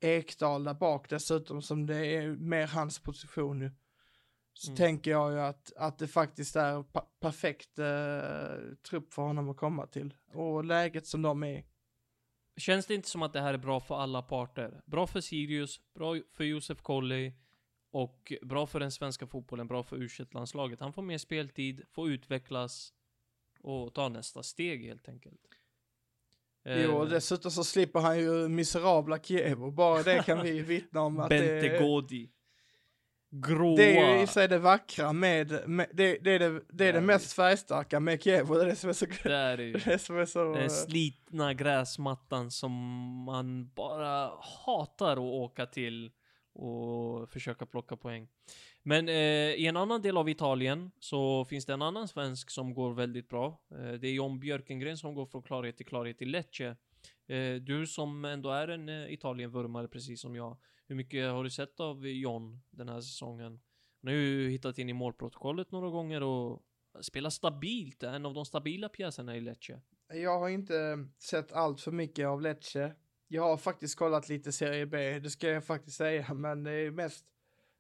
Ekdal där bak dessutom, som det är mer hans position nu. Så mm. tänker jag ju att, att det faktiskt är pa- perfekt eh, trupp för honom att komma till. Och läget som de är. Känns det inte som att det här är bra för alla parter? Bra för Sirius, bra för Josef Colley och bra för den svenska fotbollen, bra för U tjugoett-landslaget. Han får mer speltid, får utvecklas och ta nästa steg helt enkelt. Jo, och dessutom så slipper han ju miserabla Kiev och bara det kan vi vittna om. Att Bente det, Godi. Gråa. Det är ju i sig det vackra med, med det, det är, det, det, är det mest färgstarka med Kiev och det är det som är så det är ju. Det är som är så, den slitna gräsmattan som man bara hatar att åka till och försöka plocka poäng. Men eh, i en annan del av Italien så finns det en annan svensk som går väldigt bra. Eh, det är John Björkengren som går från klarhet till klarhet i Lecce. Eh, du som ändå är en eh, Italienvurmare precis som jag. Hur mycket har du sett av John den här säsongen? Han har ju hittat in i målprotokollet några gånger och spelar stabilt. En av de stabila pjäserna i Lecce. Jag har inte sett allt för mycket av Lecce. Jag har faktiskt kollat lite Serie B, det ska jag faktiskt säga. Men det är mest,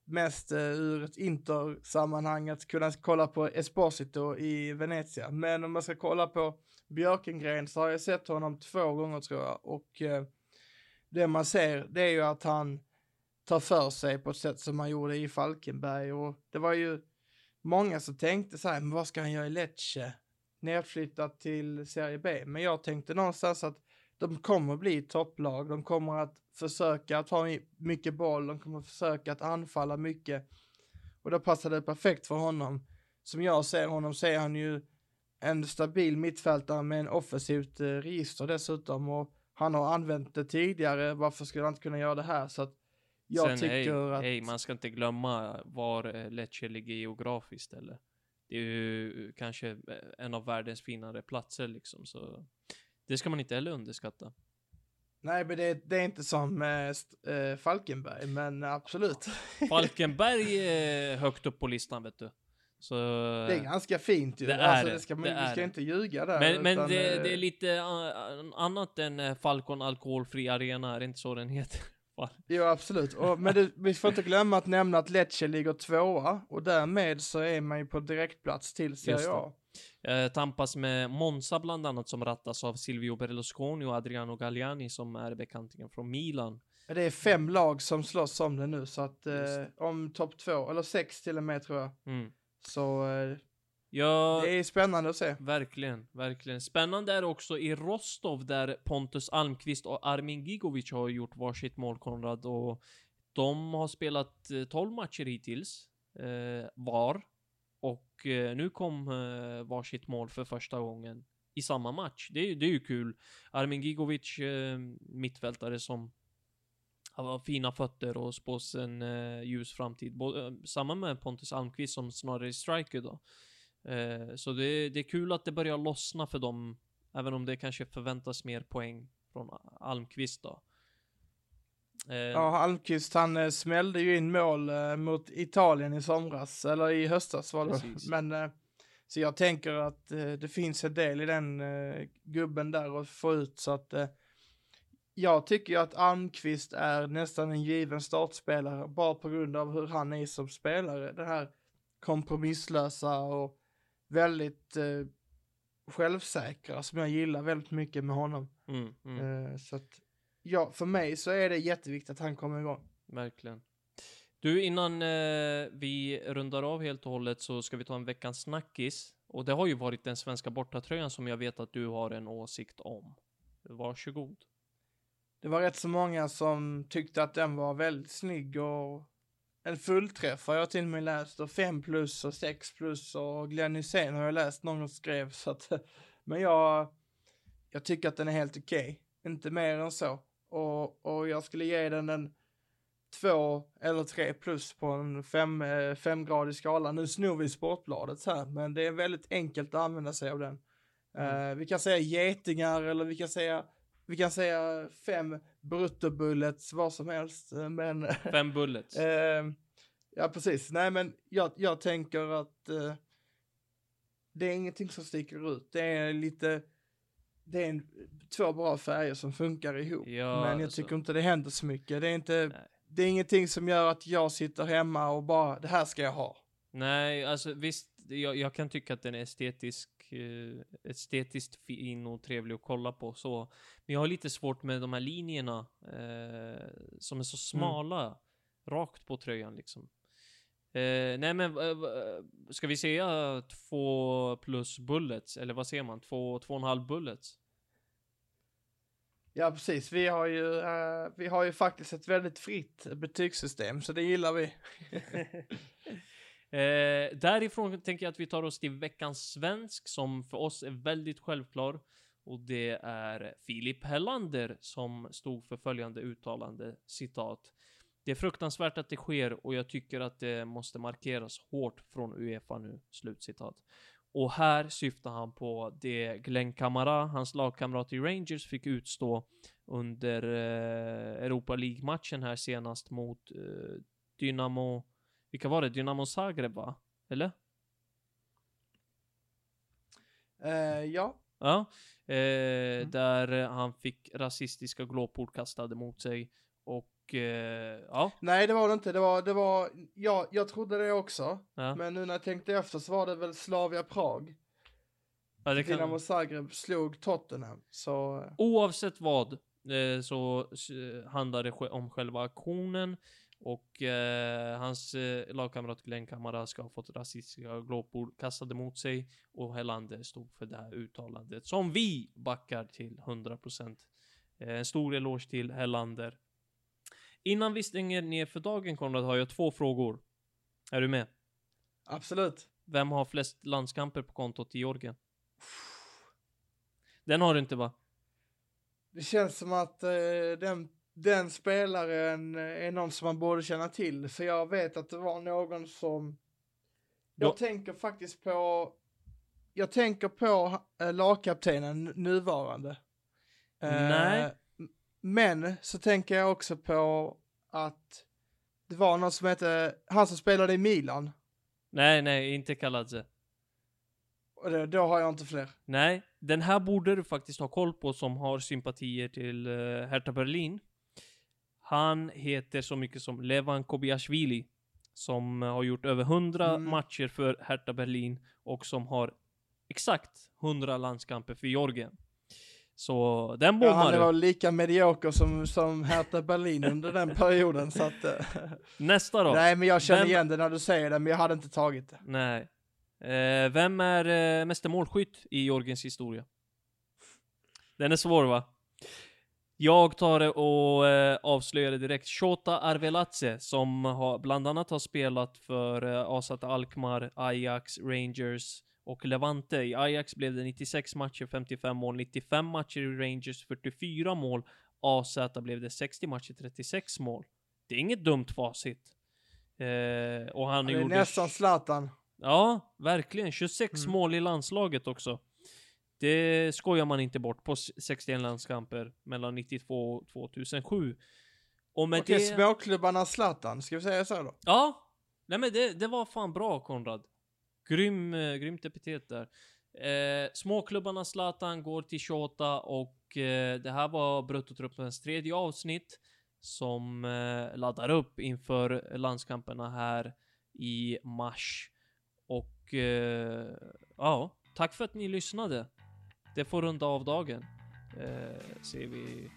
mest uh, ur ett intersammanhang att kunna kolla på Esposito i Venezia. Men om man ska kolla på Björkengren så har jag sett honom två gånger tror jag. Och uh, det man ser det är ju att han tar för sig på ett sätt som han gjorde i Falkenberg. Och det var ju många som tänkte så här, men vad ska han göra i Lecce? Nedflyttat till Serie B. Men jag tänkte någonstans att de kommer att bli topplag. De kommer att försöka att ha mycket boll. De kommer att försöka att anfalla mycket. Och då passade det perfekt för honom. Som jag ser honom så är han ju en stabil mittfältare med en offensivt eh, register dessutom. Och han har använt det tidigare. Varför skulle han inte kunna göra det här? Så att jag Sen, tycker hej, att... Hej, man ska inte glömma var Lecce ligger geografiskt eller. Det är ju kanske en av världens finare platser liksom så... Det ska man inte heller underskatta. Nej, men det, det är inte som äh, Falkenberg, men absolut. Falkenberg är högt upp på listan, vet du. Så, det är ganska fint ju. Det alltså, är det. Ska man, det vi ska är inte ljuga där. Men, utan, men det, äh, det är lite an- annat än Falcon Alkoholfri Arena, är det inte så den heter? Jo, absolut. Och, men det, vi får inte glömma att nämna att Lecce ligger tvåa och därmed så är man ju på direktplats till Serie A. Eh, tampas med Monza bland annat som rattas av Silvio Berlusconi och Adriano Galliani som är bekantingen från Milan. Det är fem lag som slåss om det nu så att eh, om topp två eller sex till och med tror jag. Mm. Så eh, ja, det är spännande att se. Verkligen, verkligen. Spännande är också i Rostov där Pontus Almqvist och Armin Gigović har gjort varsitt mål, Konrad, och de har spelat eh, tolv matcher hittills eh, var. Och eh, nu kom eh, varsitt mål för första gången i samma match. Det, det är ju kul. Armin Gigović, eh, mittfältare som har fina fötter och spås en eh, ljus framtid. Både, eh, samma med Pontus Almqvist som snarare är striker då. Eh, så det, det är kul att det börjar lossna för dem. Även om det kanske förväntas mer poäng från Almqvist då. Eh, ja, Almqvist, han smällde ju in mål eh, mot Italien i somras, eller i höstas var det. Precis. Men eh, så jag tänker att eh, det finns en del i den eh, gubben där att få ut, så att eh, jag tycker ju att Almqvist är nästan en given startspelare bara på grund av hur han är som spelare. Det här kompromisslösa och väldigt eh, självsäkra som jag gillar väldigt mycket med honom. Mm, mm. Eh, så att ja, för mig så är det jätteviktigt att han kommer igång. Verkligen. Du, innan eh, vi rundar av helt och hållet så ska vi ta en veckans snackis. Och det har ju varit den svenska bortatröjan som jag vet att du har en åsikt om. Varsågod. Det var rätt så många som tyckte att den var väldigt snygg och en fullträff har jag till och med läst. Och fem plus och sex plus och Glenn Hussein har jag läst någon skrev. Så att, men jag, jag tycker att den är helt okej. Inte mer än så. Och, och jag skulle ge den en två eller tre plus på en fem, femgradig skala. Nu snor vi Sportbladet så här, men det är väldigt enkelt att använda sig av den. Mm. Uh, vi kan säga getingar eller vi kan säga vi kan säga fem bruttobullets, vad som helst. Men fem bullets. uh, ja, precis. Nej, men jag, jag tänker att uh, det är ingenting som sticker ut. Det är lite... Det är en, två bra färger som funkar ihop. Ja, men jag alltså. tycker inte det händer så mycket. Det är, inte, det är ingenting som gör att jag sitter hemma och bara, det här ska jag ha. Nej, alltså visst. Jag, jag kan tycka att den är estetisk, eh, estetiskt fin och trevlig att kolla på. Så. Men jag har lite svårt med de här linjerna eh, som är så smala. Mm. Rakt på tröjan liksom. Eh, nej men eh, ska vi säga två plus bullets eller vad ser man, två, två och en halv bullets? Ja precis, vi har ju eh, vi har ju faktiskt ett väldigt fritt betygssystem så det gillar vi. eh, därifrån tänker jag att vi tar oss till veckans svensk som för oss är väldigt självklar och det är Filip Helander som stod för följande uttalande, citat: "Det är fruktansvärt att det sker och jag tycker att det måste markeras hårt från UEFA nu." Slutcitat. Och här syftar han på det Glenn Kamara, hans lagkamrat i Rangers, fick utstå under eh, Europa League-matchen här senast mot eh, Dynamo... Vilka var det? Dynamo Zagreb, va? Eller? Uh, ja. Ja. Eh, mm. Där han fick rasistiska glåpord kastade mot sig och ja. Nej, det var det inte. Det var, det var, ja, jag trodde det också. Ja. Men nu när jag tänkte efter så var det väl Slavia Prag. Ja, det kan... Dynamo Zagreb slog Tottenham. Så... Oavsett vad så handlar det om själva aktionen. Och eh, hans lagkamrat Glenn Kamara ska ha fått rasistiska glåpord kastade mot sig. Och Helander stod för det här uttalandet som vi backar till hundra procent. En stor eloge till Helander. Innan vi stänger ner för dagen, Konrad, har jag två frågor. Är du med? Absolut. Vem har flest landskamper på kontot i Georgien? Den har du inte, va? Det känns som att eh, den, den spelaren är någon som man borde känna till. För jag vet att det var någon som... Jag ja. tänker faktiskt på... Jag tänker på eh, lagkaptenen nuvarande. Eh, Nej. Men så tänker jag också på att det var någon som hette, han som spelade i Milan. Nej, nej, inte Kaladze. Och det, då har jag inte fler. Nej, den här borde du faktiskt ha koll på som har sympatier till uh, Hertha Berlin. Han heter så mycket som Levan Kobiashvili som uh, har gjort över hundra mm. matcher för Hertha Berlin och som har exakt hundra landskamper för Georgien. Så den bommar. Ja, han var lika medioker som, som Hertha Berlin under den perioden. Så att, nästa då. Nej, men jag känner vem... igen det när du säger det, men jag hade inte tagit det. Nej. Eh, vem är eh, mest målskytt i Georgiens historia? Den är svår, va? Jag tar det och eh, avslöjar det direkt. Shota Arveladze som har, bland annat har spelat för eh, A Z Alkmaar, Ajax, Rangers... Och Levante. I Ajax blev det nittiosex matcher, femtiofem mål, nittiofem matcher i Rangers, fyrtiofyra mål. A Z blev det sextio matcher, trettiosex mål. Det är inget dumt facit. Eh, och han han är gjorde nästan Zlatan. Ja, verkligen. tjugosex mm. mål i landslaget också. Det skojar man inte bort på sextioen landskamper mellan nittiotvå och två tusen sju. Och med det... småklubbarna Zlatan, ska vi säga så då? Ja, nej men det, det var fan bra, Konrad. Grym, eh, grymt epitet där. Eh, småklubbarna Zlatan går till tjugoåtta och eh, det här var Bruttotruppens tredje avsnitt som eh, laddar upp inför landskamperna här i mars. Och eh, ja, tack för att ni lyssnade. Det får runda av dagen. Eh, ser vi...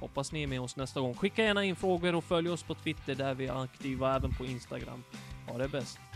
Hoppas ni är med oss nästa gång. Skicka gärna in frågor och följ oss på Twitter där vi är aktiva, även på Instagram. Ha det bäst.